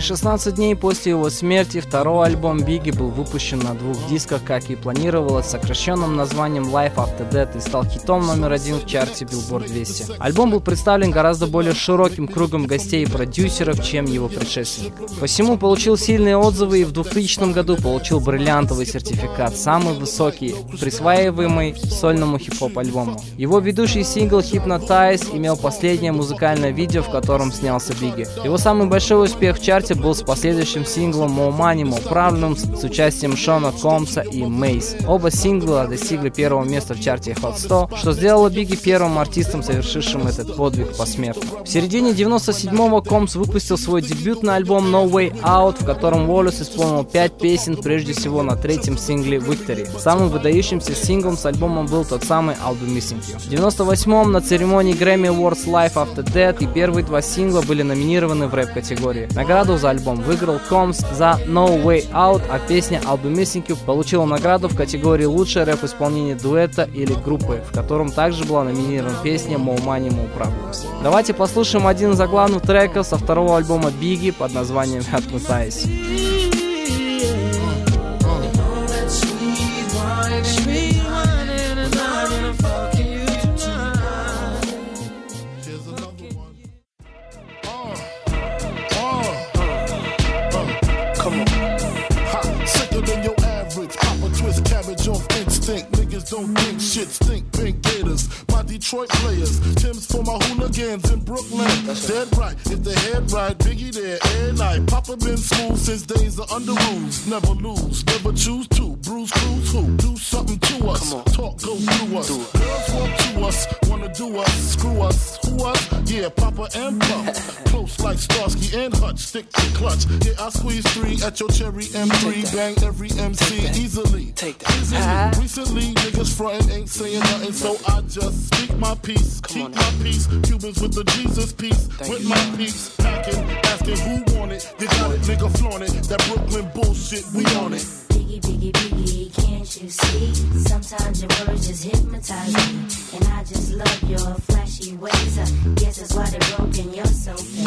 Через шестнадцать дней после его смерти второй альбом Бигги был выпущен на двух дисках, как и планировалось, с сокращенным названием Life After Death и стал хитом номер один в чарте Billboard двести. Альбом был представлен гораздо более широким кругом гостей и продюсеров, чем его предшественник. Посему получил сильные отзывы и в двухтысячном году получил бриллиантовый сертификат, самый высокий, присваиваемый сольному хип-хоп альбому. Его ведущий сингл Hypnotize имел последнее музыкальное видео, в котором снялся Бигги. Его самый большой успех в чарте был с последующим синглом More Money More Problems с участием Шона Комбса и Мейс. Оба сингла достигли первого места в чарте Hot сто, что сделало Бигги первым артистом, совершившим этот подвиг посмертно. В середине девяносто седьмого Комбс выпустил свой дебютный альбом No Way Out, в котором Уоллес исполнил пять песен, прежде всего на третьем сингле Victory. Самым выдающимся синглом с альбомом был тот самый I'll be missing you. В девяносто восьмом на церемонии Grammy Awards Life After Death и первые два сингла были номинированы в рэп-категории. Награду за альбом выиграл Комбс за No Way Out, а песня I'll Be Missing You получила награду в категории «Лучшее рэп-исполнение дуэта или группы», в котором также была номинирована песня More Money More Problems. Давайте послушаем один из главных треков со второго альбома Бигги под названием Hypnotize. Don't think shit stink, pink gators. My Detroit players, Tim's for my hooligans in Brooklyn. Dead right, if they head right, Biggie there, air night. Papa been school since days of under rules. Never lose, never choose to. Bruise, cruise, who? Do something to us. Talk, go through us. Girls want to us, wanna do us. Screw us, who us? Yeah, Papa and Pump. Close like Starsky and Hutch, stick to clutch. Yeah, I squeeze three at your cherry эм три. Bang every эм си easily. Take that. Easily. Uh-huh. Recently, niggas frontin' ain't saying nothing, so I just speak my peace, keep on, my peace. Cubans with the Jesus peace, thank with you, my peace. Packing, asking who want it. You got it, nigga, flaunt it. That Brooklyn bullshit, we on it. Biggie, biggie, biggie, can't you see? Sometimes your words just hypnotize me, and I just love your flashy ways. I guess that's why they're broken, you're so fake.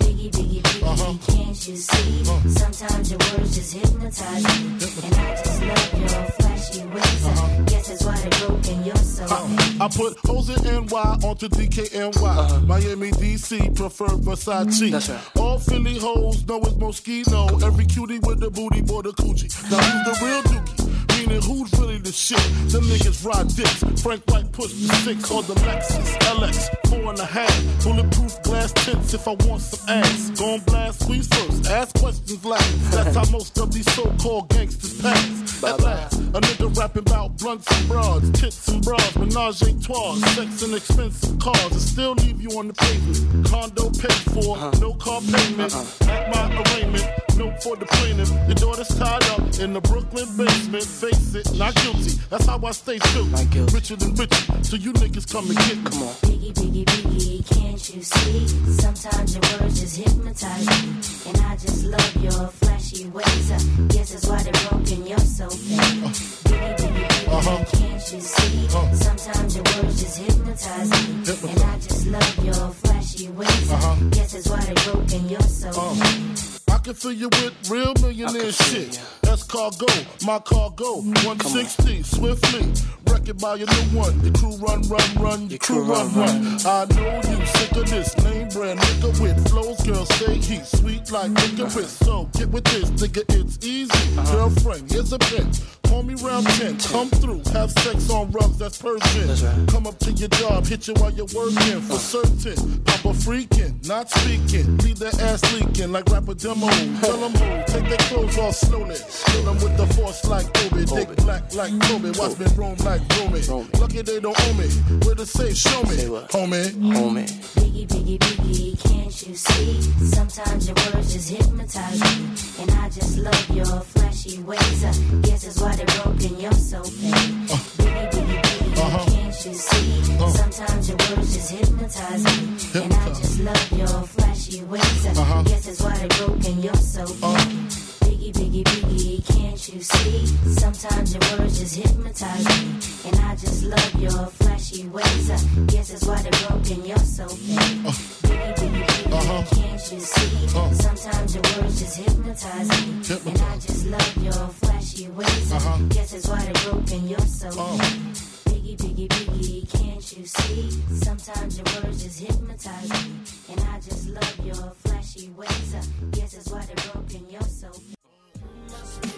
Biggie, biggie, biggie, uh-huh. Can't you see? Uh-huh. Sometimes your words just hypnotize me, and I just love your flashy ways. Uh-huh. Guess that's why they're broken, you're so uh-huh. I put O's and N Y onto D K N Y. Uh-huh. Miami, D C, prefer Versace. That's right. All Philly hoes know it's Moschino. Every cutie with the booty, boy, the coochie. Now who's the real dookie? Meaning who's really the shit? Them niggas ride dicks. Frank White push the six on the Lexus L X four and a half. Bulletproof glass tints if I want some ass. Gon' blast squeeze first, ask questions last. That's how most of these so-called gangsters pass. At last, a nigga rapping about blunts and broads, tits and bras, menage a trois, sex and expensive cars, and still leave you on the pavement. Condo paid for, no car payment. At my arraignment, no for the plaintiff. Your daughter's tied up in the Brooklyn basement. Face it, not guilty. That's how I stay true. Richer than richer, so you niggas come and get. Come on. Biggie, biggie, biggie, can't you see? Sometimes your words just hypnotize me, and I just love your flashy ways. I guess that's why they're broken. You're so fake. Biggie, biggie, biggie, uh-huh. Can't you see? Sometimes your words just hypnotize me, and I just love your flashy ways. I guess that's why they're broken. You're so fake. I can fill you with real millionaire shit. You, yeah. That's cargo, my cargo. one sixty, swiftly. Wreck it by your new one. Your crew run, run, run. Your, your crew, crew run, run, run. I know you sick of this name brand nigga with flows. Girl, say he sweet like nigga with. So get with this, nigga, it's easy. Girlfriend, here's a bitch. Call me round ten, come through, have sex on rugs, that's Persian. That's right. Come up to your job, hit you while you're working, for certain. Papa freaking, not speaking, leave that ass leaking like rapper demo. Tell them who, take their clothes off slowly. Kill them with the force like Obi, dick black like Kobe. Watch me roam like Romy. Lucky they don't own me, where to say, show me, homie. Homie. Biggie, biggie, biggie, can't you see? Sometimes your words just hypnotize me, and I just love your flashy ways. I guess that's why they're broken, you're so fake. Uh, biggie, biggie, biggie, uh-huh. Can't you see? Uh, Sometimes your words just hypnotize me, hypnotize. And I just love your flashy ways. I uh-huh. Guess that's why they're broken, you're so fake. Uh, biggie, Biggie, Biggie, Biggie, can't you see? Sometimes your words just hypnotize me, and I just love your flashy ways. I guess that's why they're broken. You're so fake. Biggie, Biggie, Biggie, can't you see? Sometimes your words just hypnotize me, and I just love your flashy ways. I guess that's why they're broken. You're so fake. Biggie, biggie, can't you see? Sometimes your words just hypnotize me, and I just love your flashy ways. I guess that's why they're broken. You're so. You must be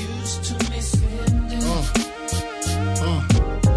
used to missing you, uh, uh.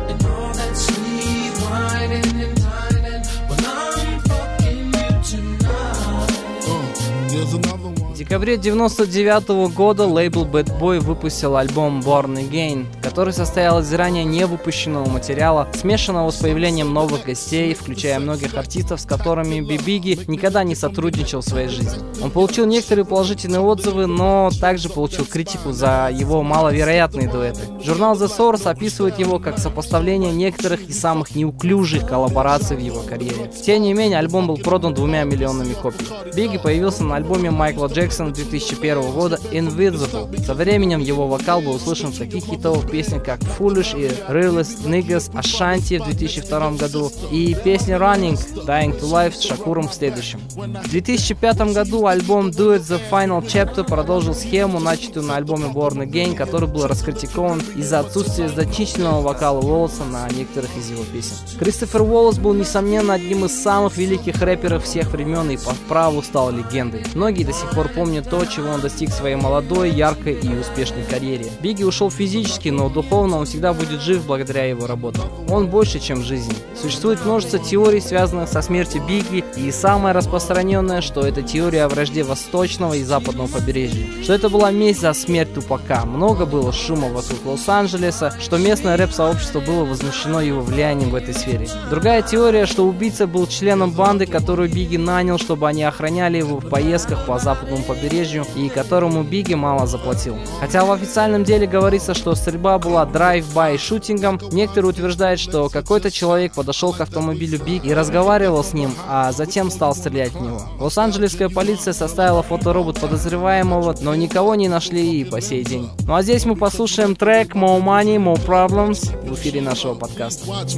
and all that sweet whining and dining. Well, I'm fucking you tonight. Uh, there's another one. В декабре девяносто девятого года лейбл Bad Boy выпустил альбом Born Again, который состоял из ранее не выпущенного материала, смешанного с появлением новых гостей, включая многих артистов, с которыми Бигги никогда не сотрудничал в своей жизни. Он получил некоторые положительные отзывы, но также получил критику за его маловероятные дуэты. Журнал The Source описывает его как сопоставление некоторых из самых неуклюжих коллабораций в его карьере. Тем не менее, альбом был продан двумя миллионами копий. Бигги появился на альбоме Майкла Джексона две тысячи первого года Invisible. Со временем его вокал был услышан в таких хитовых песнях, как Foolish и Realist Niggas, Ashanti в две тысячи втором году и песня Running, Dying to Life с Шакуром в следующем. В две тысячи пятом году альбом Do It The Final Chapter продолжил схему, начатую на альбоме Born Again, который был раскритикован из-за отсутствия значительного вокала Уоллеса на некоторых из его песен. Кристофер Уоллес был, несомненно, одним из самых великих рэперов всех времен и по праву стал легендой. Многие до сих пор помню то, чего он достиг в своей молодой, яркой и успешной карьере. Бигги ушел физически, но духовно он всегда будет жив благодаря его работам. Он больше, чем жизнь. Существует множество теорий, связанных со смертью Бигги, и самая распространенная, что это теория о вражде восточного и западного побережья. Что это была месть за смерть Тупака. Много было шума вокруг Лос-Анджелеса, что местное рэп-сообщество было возмущено его влиянием в этой сфере. Другая теория, что убийца был членом банды, которую Бигги нанял, чтобы они охраняли его в поездках по западному побережью и которому Бигги мало заплатил. Хотя в официальном деле говорится, что стрельба была драйв-бай шутингом, некоторые утверждают, что какой-то человек подошел к автомобилю Бигги и разговаривал с ним, а затем стал стрелять в него. Лос-Анджелесская полиция составила фоторобот подозреваемого, но никого не нашли и по сей день. Ну а здесь мы послушаем трек More Money More Problems в эфире нашего подкаста. Tell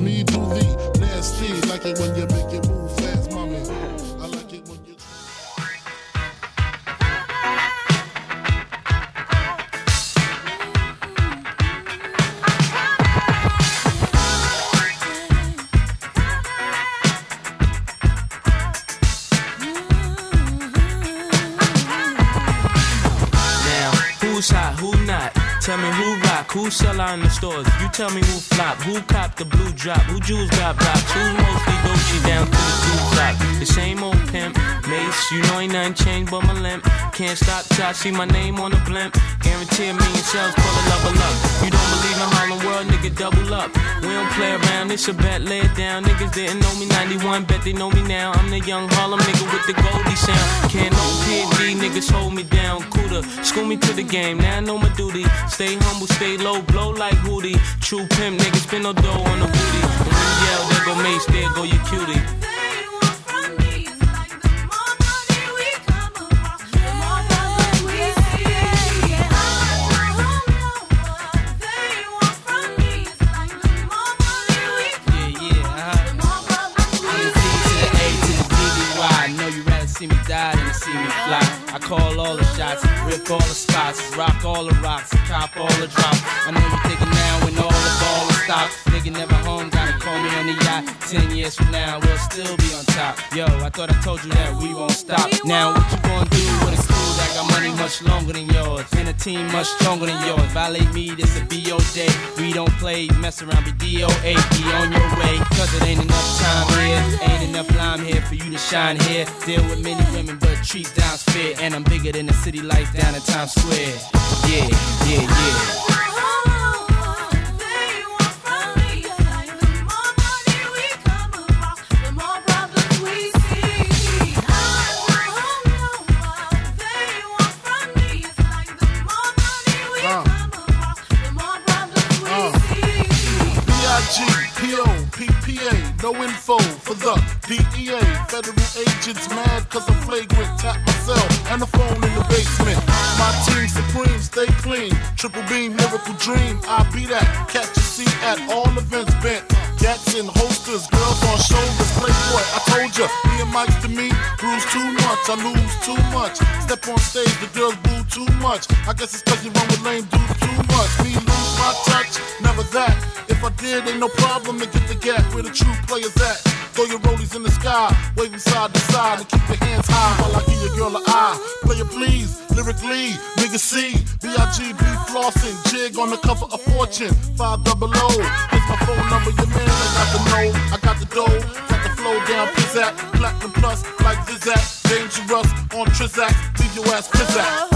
me who rock, who sell out in the stores. You tell me who flop, who cop the blue drop, who jewels got blocks, who mostly Gucci down to the blue drop. The same old pimp, mace, you know ain't nothing changed but my limp. Can't stop till I see my name on the blimp. Guarantee a million sales, pull a level up. You don't believe in Harlem World, nigga, double up. We don't play around, it's a bet, lay it down. Niggas didn't know me ninety-one, bet they know me now. I'm the young Harlem nigga with the Goldie sound. Can't no P and D, niggas hold me down. Cooler, school me to the game, now I know my duty. Stay humble, stay low, blow like Hootie. True pimp, niggas spin no dough on the booty. And when you yell, there go Mace, there go your cutie. I call all the shots, rip all the spots, rock all the rocks, cop all the drops. I know you thinking now when all the ball is stopped. Nigga never home, gotta call me on the yacht. Ten years from now, we'll still be on top. Yo, I thought I told you that we won't stop. Now what you gonna do with a school that got money much longer than yours, and a team much stronger than yours? Violate me, this a B O day. We don't play, mess around, be D O A. Be on your way, cause it ain't enough time here. Ain't enough lime here for you to shine here. Deal with many women, but treat down fair. And I'm bigger than the city lights down in Times Square. Yeah, yeah, yeah. No info for the D E A. Federal agents mad cause I'm flagrant. Tap myself and the phone in the basement. My team supreme, stay clean. Triple beam, miracle dream. I be that. Catch a seat at all events bent. Gats in holsters, girls on shoulders. Playboy, I told ya, me and Mike to me bruise too much, I lose too much. Step on stage, the girls boo too much. I guess it's cause you run with lame dudes too much. Me lose my touch, never that. If I did, ain't no problem to get the gap. Where the true players at? Throw your rollies in the sky, waving side to side, and keep your hands high while I give your girl an eye. Play it please, lyrically, nigga C, B I G, B flossing, jig on the cover of Fortune, five double O. It's my phone number, your man. I got the know, I got the dough, got the flow down, pizzazz, platinum plus, like Zizak, dangerous on Trizak, leave your ass pizzazz.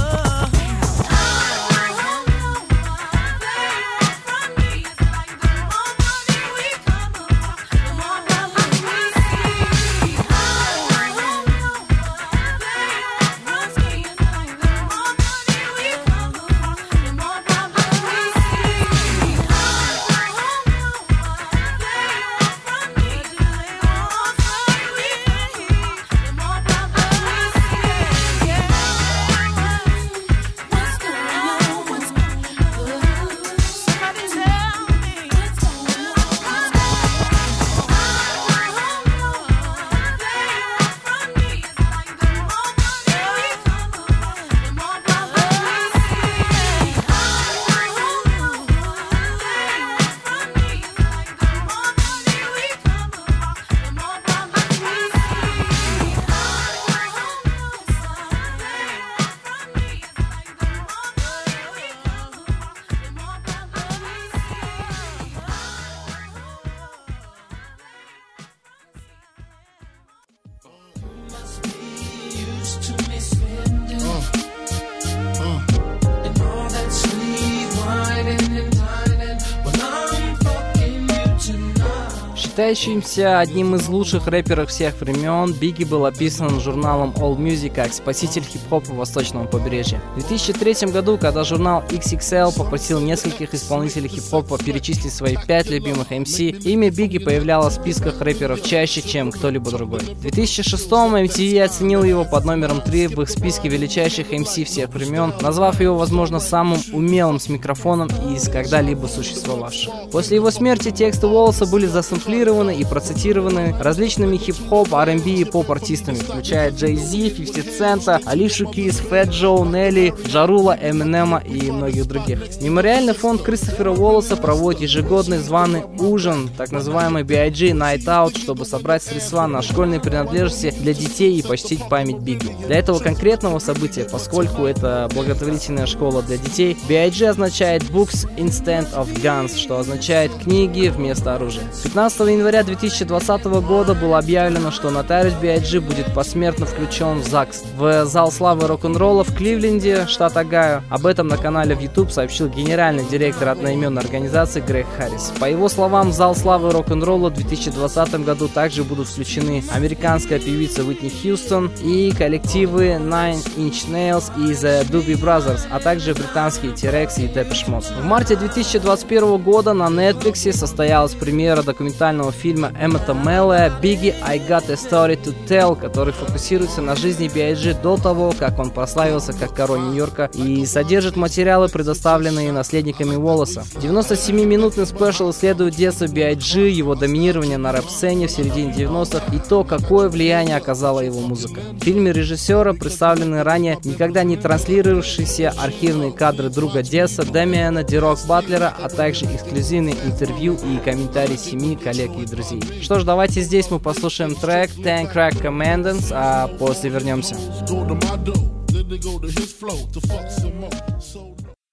Считающимся одним из лучших рэперов всех времен, Бигги был описан журналом All Music как спаситель хип-хопа восточного побережья. В две тысячи третьем году, когда журнал икс икс эл попросил нескольких исполнителей хип-хопа перечислить свои пять любимых эм си, имя Бигги появлялось в списках рэперов чаще, чем кто-либо другой. В две тысячи шестом эм ти ви оценил его под номером три в их списке величайших эм си всех времен, назвав его, возможно, самым умелым с микрофоном из когда-либо существовавших. После его смерти тексты Уоллеса были засэмплированы и процитированы различными хип-хоп, ар энд би и поп-артистами, включая Jay-Z, пятьдесят цента, Alicia Keys, Fat Joe, Nelly, Ja Rule, Eminem и многих других. Мемориальный фонд Кристофера Уоллеса проводит ежегодный званый ужин, так называемый би ай джи Night Out, чтобы собрать средства на школьные принадлежности для детей и почтить память Бигги. Для этого конкретного события, поскольку это благотворительная школа для детей, би ай джи означает Books Instead of Guns, что означает книги вместо оружия. пятнадцатого января две тысячи двадцатого года было объявлено, что Notorious би ай джи будет посмертно включен в ЗАГС, в зал славы рок-н-ролла в Кливленде, штат Огайо. Об этом на канале в YouTube сообщил генеральный директор одноименной организации Грег Харрис. По его словам, в зал славы рок-н-ролла в две тысячи двадцатом году также будут включены американская певица Уитни Хьюстон и коллективы Nine Inch Nails и The Doobie Brothers, а также британские T-Rex и Depeche Mode. В марте две тысячи двадцать первого года на Netflix состоялась премьера документального фильма Эммета Меллоя «Biggie, I got a story to tell», который фокусируется на жизни би ай джи до того, как он прославился как король Нью-Йорка, и содержит материалы, предоставленные наследниками Уоллеса. девяностосемиминутный спешл исследует детство би ай джи, его доминирование на рэп-сцене в середине девяностых и то, какое влияние оказала его музыка. В фильме режиссера представлены ранее никогда не транслировавшиеся архивные кадры друга детства Дэмиана Дирок Батлера, а также эксклюзивные интервью и комментарии семьи, коллег и друзей. Что ж, давайте здесь мы послушаем трек Tank Rack Commandants, а после вернемся.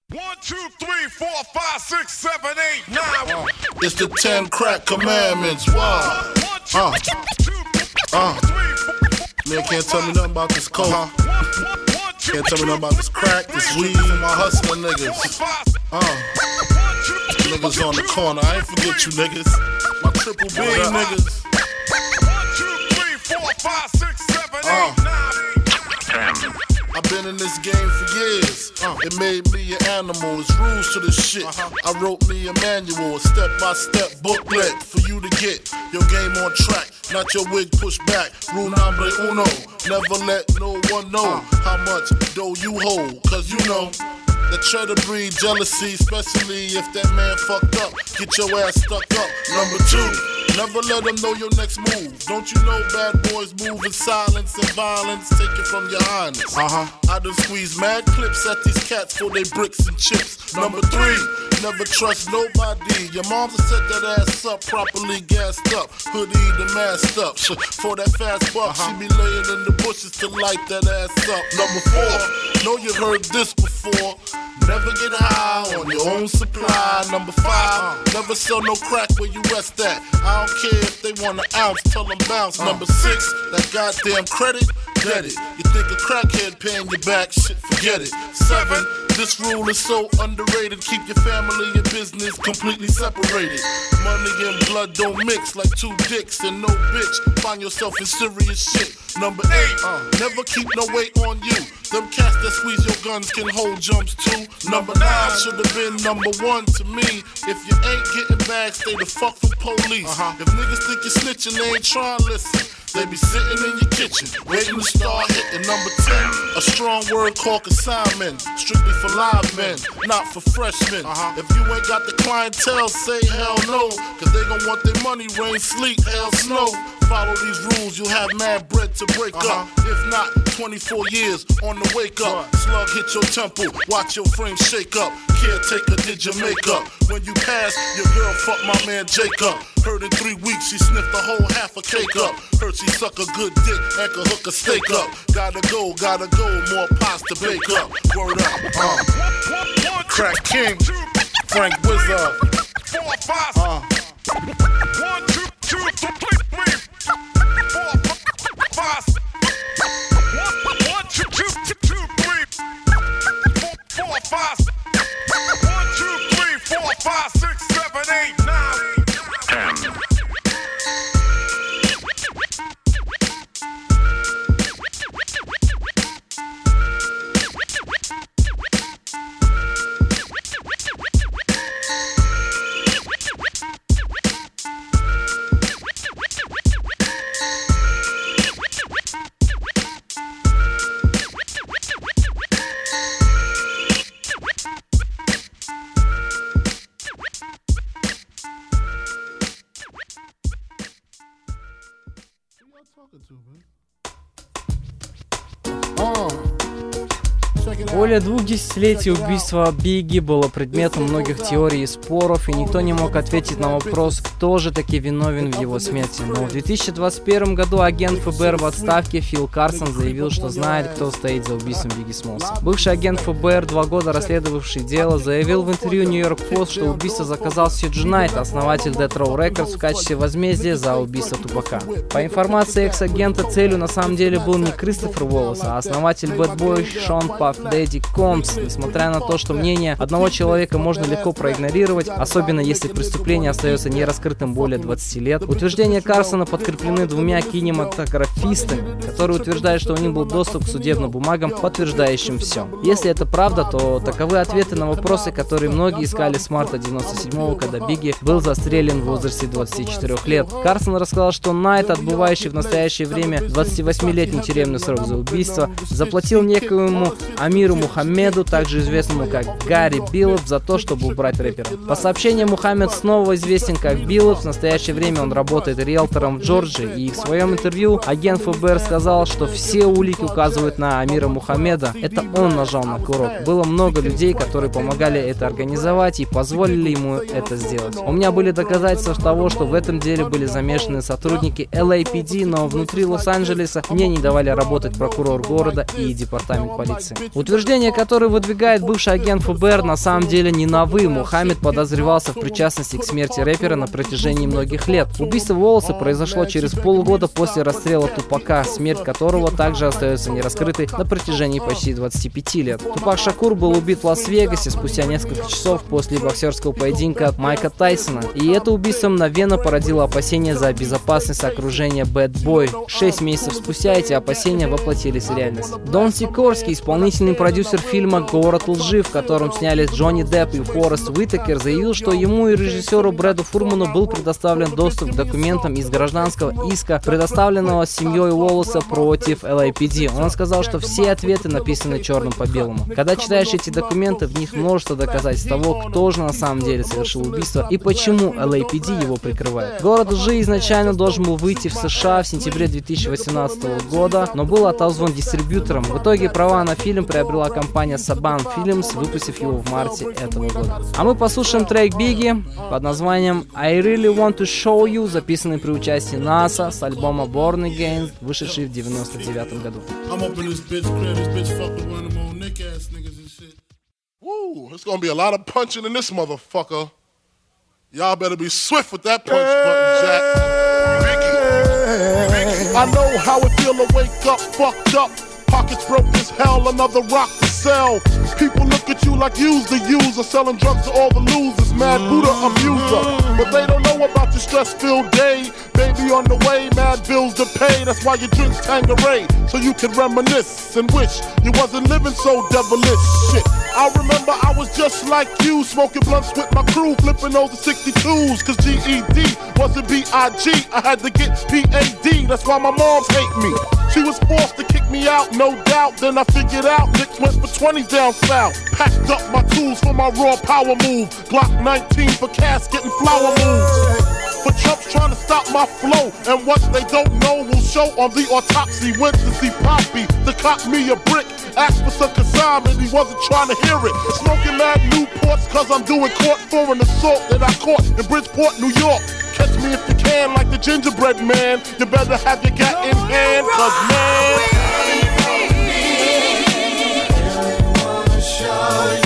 One, two, three, four, five, six, seven, eight, nine. It's the ten crack commandments. Wow. Uh. Uh. Man can't tell me nothing about this coke. Can't tell me nothing about this crack, this weed, my hustling niggas. Uh. Niggas on the corner, I ain't forget you niggas. My triple B niggas. One, two, three, four, five, six, seven, eight, nine. I been in this game for years. It made me an animal. It's rules to this shit. I wrote me a manual, a step-by-step booklet for you to get your game on track, not your wig pushed back. Rule number uno, never let no one know how much dough you hold, cause you know that try to breed jealousy, especially if that man fucked up. Get your ass stuck up. Number two, never let them know your next move. Don't you know bad boys move in silence and violence? Take it from your highness. Uh-huh. I done squeeze mad clips at these cats for they bricks and chips. Number three, never trust nobody. Your moms have set that ass up, properly gassed up. Hoodie the masked up. For that fast buck, uh-huh. she be laying in the bushes to light that ass up. Number four, know you heard this before. Never get high on your own supply. Number five, never sell no crack where you rest at. I don't care if they want an ounce, tell them bounce. Number six, that goddamn credit, get it. You think a crackhead paying you back, shit, forget it. Seven, this rule is so underrated. Keep your family and business completely separated. Money and blood don't mix like two dicks and no bitch. Find yourself in serious shit. Number eight, uh, never keep no weight on you. Them cats that squeeze your guns can hold jumps too. Number nine should have been number one to me. If you ain't getting bags, stay the fuck from police. Uh-huh. If niggas think you're snitching, they ain't trying to listen. They be sitting in your kitchen, waiting to start hitting. Number ten, a strong word called consignment. Strictly for live men, not for freshmen. Uh-huh. If you ain't got the clientele, say hell no. Cause they gon' want their money, rain, sleep, hell, snow. Follow these rules, you'll have mad bread to break uh-huh. up. If not, twenty-four years on the wake up. Right. Slug hit your temple, watch your frame shake up. Caretaker did your makeup. When you pass, your girl fucked my man Jacob. Heard in three weeks she sniffed a whole half a cake up. Heard she suck a good dick and could hook a steak up. Gotta go, gotta go, more pots to bake up. Word up, uh. Crack King, Frank Wizard. Uh. One, two, two, three. Более двух десятилетий убийства Бигги было предметом многих теорий и споров, и никто не мог ответить на вопрос, кто же таки виновен в его смерти. Но в две тысячи двадцать первом году агент эф бэ эр в отставке Фил Карсон заявил, что знает, кто стоит за убийством Бигги Смолса. Бывший агент эф бэ эр, два года расследовавший дело, заявил в интервью New York Post, что убийство заказал Сью Джуси, основатель Death Row Records, в качестве возмездия за убийство Тупака. По информации экс-агента, целью на самом деле был не Кристофер Уоллес, а основатель Bad Boy Шон Пафф Дэдди Комбс. Несмотря на то, что мнение одного человека можно легко проигнорировать, особенно если преступление остается нераскрытым более двадцати лет, утверждения Карсона подкреплены двумя кинематографистами, которые утверждают, что у них был доступ к судебным бумагам, подтверждающим все. Если это правда, то таковы ответы на вопросы, которые многие искали с марта девяносто седьмого, когда Бигги был застрелен в возрасте двадцати четырёх лет. Карсон рассказал, что Найт, отбывающий в настоящее время двадцативосьмилетний тюремный срок за убийство, заплатил некоему Амиру Мухаммеду, также известному как Гарри Биллопс, за то, чтобы убрать рэпера. По сообщениям, Мухаммед снова известен как Биллопс. В настоящее время он работает риэлтором в Джорджии, и в своем интервью агент эф бэ эр сказал, что все улики указывают на Амира Мухаммеда. Это он нажал на курок. Было много людей, которые помогали это организовать и позволили ему это сделать. У меня были доказательства того, что в этом деле были замешаны сотрудники эл эй пи ди, но внутри Лос-Анджелеса мне не давали работать прокурор города и департамент полиции. Утверждение, которое выдвигает бывший агент эф бэ эр, на самом деле не новы. Мухаммед подозревался в причастности к смерти рэпера на протяжении многих лет. Убийство Уоллеса произошло через полгода после расстрела Тупака, смерть которого также остается нераскрытой на протяжении почти двадцати пяти лет. Тупак Шакур был убит в Лас-Вегасе спустя несколько часов после боксерского поединка от Майка Тайсона, и это убийство мгновенно породило опасения за безопасность окружения Bad Boy. Шесть месяцев спустя эти опасения воплотились в реальность. Дон Сикорский, исполнительный продюсер фильма «Город лжи», в котором снялись Джонни Депп и Форест Уитакер, заявил, что ему и режиссеру Брэду Фурману был предоставлен доступ к документам из гражданского иска, предоставленного семьей Уоллеса против эл эй пи ди. Он сказал, что все ответы написаны черным по белому. Когда читаешь эти документы, в них множество доказательств того, кто же на самом деле совершил убийство и почему эл эй пи ди его прикрывает. «Город лжи» изначально должен был выйти в США в сентябре две тысячи восемнадцатого года, но был отозван дистрибьютором. В итоге права на фильм приобрела компания Saban Films, выпустив его в марте этого года. А мы послушаем трек Бигги под названием «I Really Want to Show You», записанный при участии NASA с альбома Born Again, вышедший в девяносто девятом году. Woo, it's gonna be a lot of punching in this motherfucker. Y'all better be swift with that punch button, Jack. I know how it feel to wake up fucked up. Pockets broke as hell, another rock to sell. People look at you like you's the user, selling drugs to all the losers, mad Buddha amuser. But they don't know about your stress-filled day. Baby on the way, mad bills to pay. That's why you drink Tanqueray, so you can reminisce and wish you wasn't living so devilish. Shit, I remember I was just like you, smoking blunts with my crew, flipping over sixty-twos, cause G E D wasn't B I G. I had to get P A D, that's why my moms hate me. She was forced to kick me out, no doubt. Then I figured out, Nick went for twenties down south. Packed up my tools for my raw power move. Glock nineteen for casket and flower moves. But Trump's trying to stop my flow. And what they don't know will show on the autopsy. Went to see Poppy to cop me a brick. Asked for some consignment, he wasn't trying to hear it. Smoking mad Newports, cause I'm doing court for an assault that I caught in Bridgeport, New York. Catch me if you can, like the gingerbread man. You better have your gat in hand, cause man, I really wanna show you.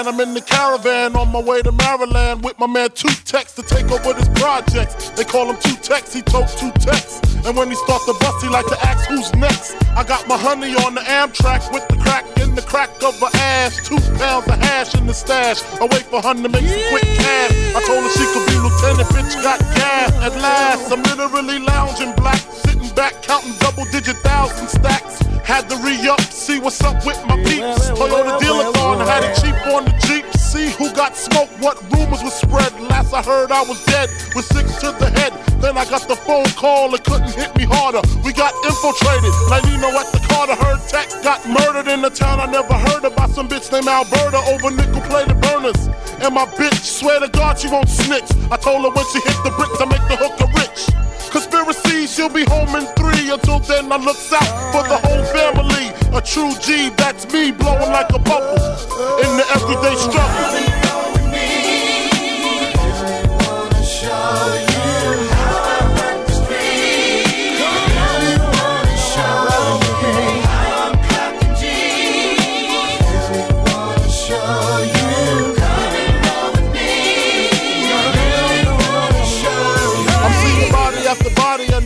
I'm in the caravan on my way to Maryland with my man Two Tex to take over this project. They call him Two Tex, he totes Two Tex. And when he starts to bust, he like to ask who's next. I got my honey on the Amtrak with the crack in the crack of her ass. Two pounds of hash in the stash. I wait for her to make some quick cash. I told her she could be lieutenant, bitch got gas. At last, I'm literally lounging black, sitting back counting double-digit thousand stacks. Had to re-up, see what's up with my peeps. Toyota dealer gone, I had it cheap on the Jeep. See who got smoked, what rumors was spread. Last I heard I was dead, with six to the head. Then I got the phone call, it couldn't hit me harder. We got infiltrated, like Nino at the Carter. Heard Tech got murdered in a town I never heard of by some bitch named Alberta over nickel-plated burners. And my bitch, swear to God she won't snitch. I told her when she hit the bricks I make the hooker rich. Conspiracy, she'll be home in three. Until then I looks out for the whole family. A true G, that's me, blowing like a bubble in the everyday struggle.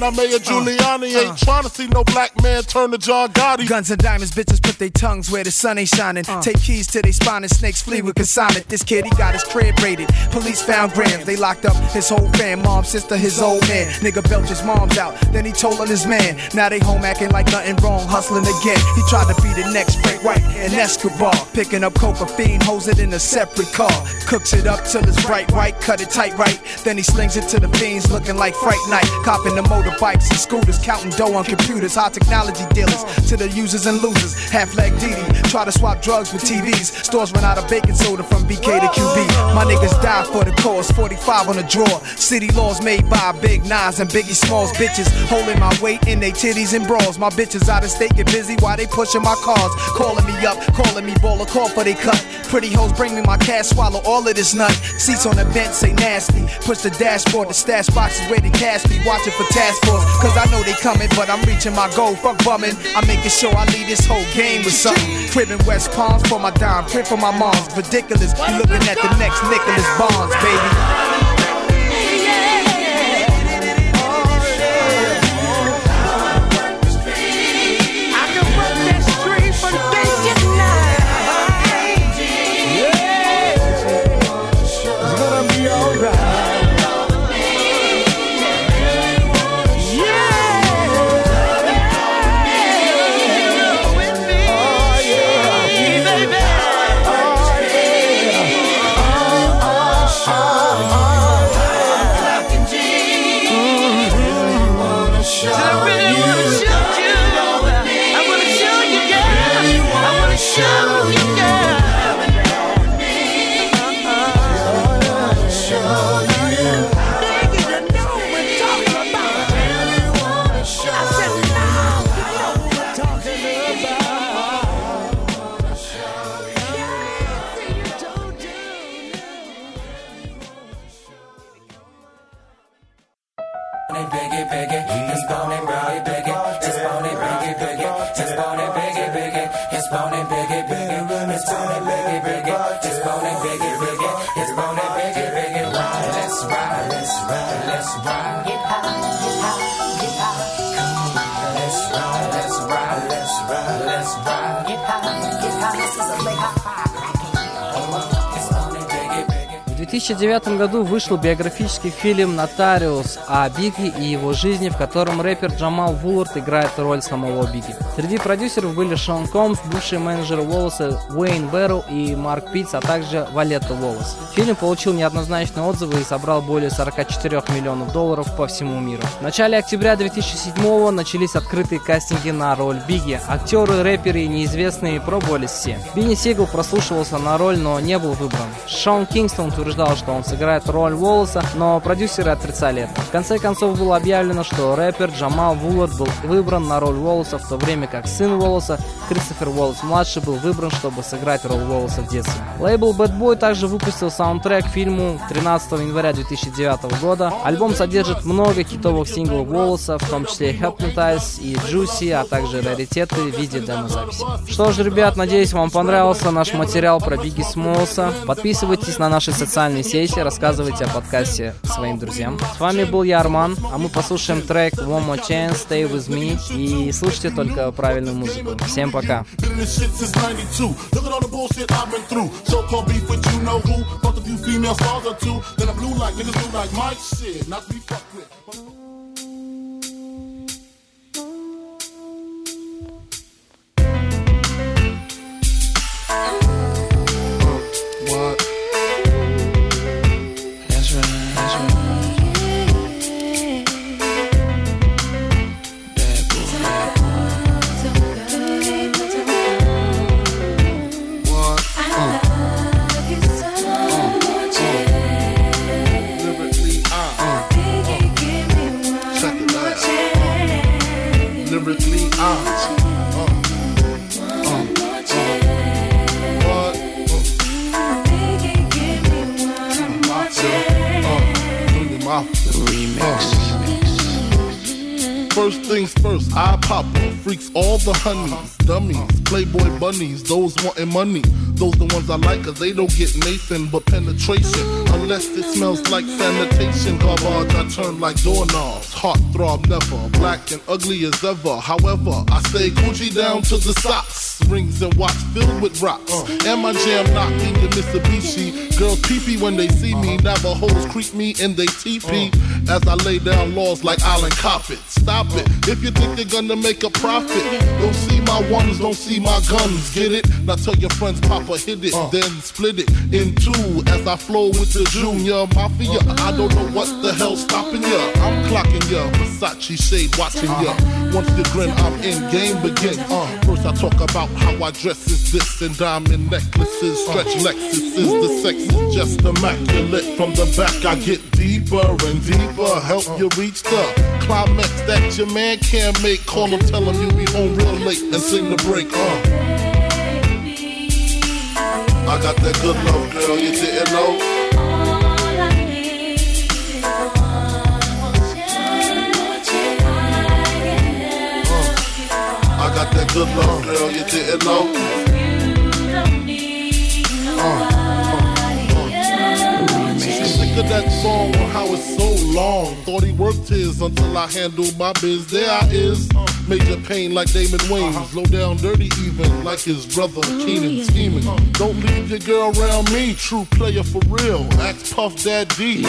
I Mayor Giuliani uh, uh, ain't trying to see no black man turn to John Gotti. Guns and diamonds, bitches put their tongues where the sun ain't shining. Uh, Take keys to they spine and snakes flee with consignment. This kid, he got his crib raided. Police found grams. They locked up his whole fam, mom, sister, his old man. Nigga belched his mom's out, then he told on his man. Now they home acting like nothing wrong, hustling again. He tried to be the next Frank White and Escobar. Picking up coca fiend, hoes it in a separate car. Cooks it up till it's bright white, cut it tight right. Then he slings it to the fiends, looking like Fright Night. Copping the motor. motorbikes bikes and scooters, counting dough on computers, high technology dealers, to the users and losers, half-leg D D, try to swap drugs with T Vs, stores run out of baking soda from B K to Q B, my niggas die for the cause, forty-five on the drawer, city laws made by Big Nines and Biggie Smalls, bitches holding my weight in they titties and bras, my bitches out of state get busy while they pushing my cars, calling me up, calling me baller, call for they cut, pretty hoes bring me my cash, swallow all of this nut, seats on the bench say nasty, push the dashboard, the stash box is where they cash me, watching for task force, cause I know they coming, but I'm reaching my goal, fuck bumming, I'm making sure I leave this whole game with something, crib in West Palms for my dime, print for my mom's, ridiculous, you looking at the next Nicholas Bonds, baby. В две тысячи девятом году вышел биографический фильм «Нотариус» о Бигги и его жизни, в котором рэпер Джамал Вуллард играет роль самого Бигги. Среди продюсеров были Шон Комбс, бывший менеджер Уоллеса Уэйн Бэрроу и Марк Питтс, а также Виолетта Уоллес. Фильм получил неоднозначные отзывы и собрал более сорок четыре миллиона долларов по всему миру. В начале октября две тысячи седьмого начались открытые кастинги на роль Бигги. Актеры, рэперы и неизвестные пробовались все. Бенни Сигел прослушивался на роль, но не был выбран. Шон Кингстон утверждал, что он сыграет роль Уоллеса, но продюсеры отрицали это. В конце концов было объявлено, что рэпер Джамал Вуллард был выбран на роль Уоллеса, в то время как сын Уоллеса, Кристофер Уоллес-младший, был выбран, чтобы сыграть роль Уоллеса в детстве. Лейбл Bad Boy также выпустил саундтрек к фильму тринадцатого января две тысячи девятого года. Альбом содержит много хитовых синглов Уоллеса, в том числе Hypnotize и Ju Джуси, а также раритеты в виде демозаписи. Что ж, ребят, надеюсь, вам понравился наш материал про Бигги Смолса. Подписывайтесь на наши социальные сети, рассказывайте о подкасте своим друзьям. С вами был я, Арман, а мы послушаем трек One More Chance, Stay With Me, и слушайте только правильную музыку. Всем пока. First things first, I pop up, freaks all the honeys, dummies, playboy bunnies, those wanting money. Those the ones I like, cause they don't get Nathan but penetration, unless it smells like sanitation. Garbage, I turn like doorknobs, heartthrob never, black and ugly as ever. However, I stay Gucci down to the socks. rings and watch filled with rocks. Uh. And my jam knocked me to Mitsubishi. Girls creepy when they see me. Never hoes creep me in they teepee. Uh. As I lay down laws like Island Coppet. Stop it. If you think you're gonna make a profit, don't see my ones, don't see my guns. Get it? Now tell your friends, Papa hit it. Uh. Then split it in two as I flow with the Junior Mafia. Uh. I don't know what the hell's stopping ya. I'm clocking ya. Versace shade watching ya. Once you grin, I'm in game begin. Uh. First I talk about how I dress is this and diamond necklaces, stretch Lexuses. The sex is just immaculate. From the back I get deeper and deeper. Help you reach the climax that your man can't make. Call him, tell him you be home real late and sing the break. Uh. I got that good love, girl, you didn't know. I got that good love, girl, you didn't know. Uh, uh, uh. Sick of that song, or how it's so long. Thought he worked his until I handled my biz. There I is, major pain like Damon Wayans. Low down, dirty even, like his brother Keenan scheming. Don't leave your girl around me, true player for real. Ask Puff Daddy.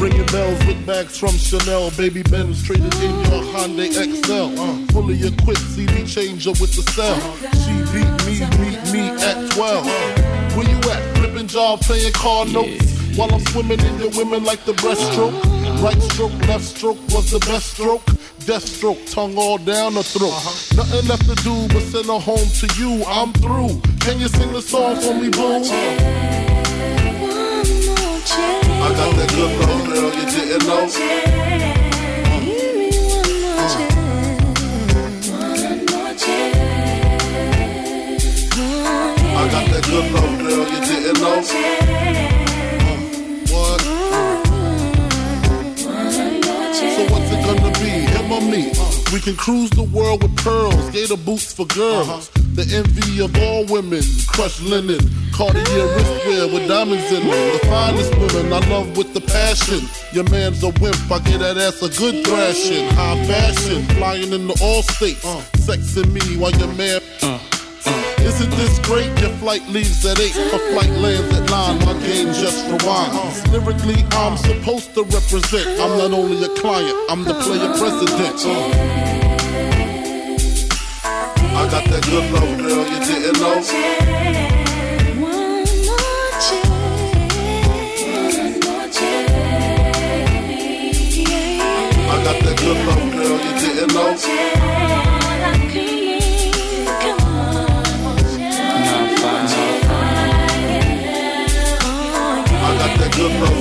Ringing bells with bags from Chanel. Baby Benz traded in your Hyundai X L. Uh, fully equipped C D changer with the cell. She beat me, beat me at twelve. Where you at? Flipping job, playing car notes. While I'm swimming in your women like the breaststroke. Right stroke, left stroke was the best stroke. Death stroke, tongue all down the throat. Nothing left to do but send her home to you. I'm through. Can you sing the song for me, boo? I got that good love, girl, you didn't know. I got that good love, girl, you didn't know. What? So what's it gonna be, him or me? We can cruise the world with pearls, gator boots for girls. The envy of all women, crushed linen, Cartier wristwear with diamonds in it. The finest women I love with the passion. Your man's a wimp, I get that ass a good thrashing. High fashion, flying into all states. Sexing me while your man. Isn't this great? Your flight leaves at eight. My flight lands at nine. My game just rewinds. Lyrically, I'm supposed to represent. I'm not only a client, I'm the player president. Uh. I got that good love, girl, you didn't know. I got that good love, girl, you didn't know. I got that good love.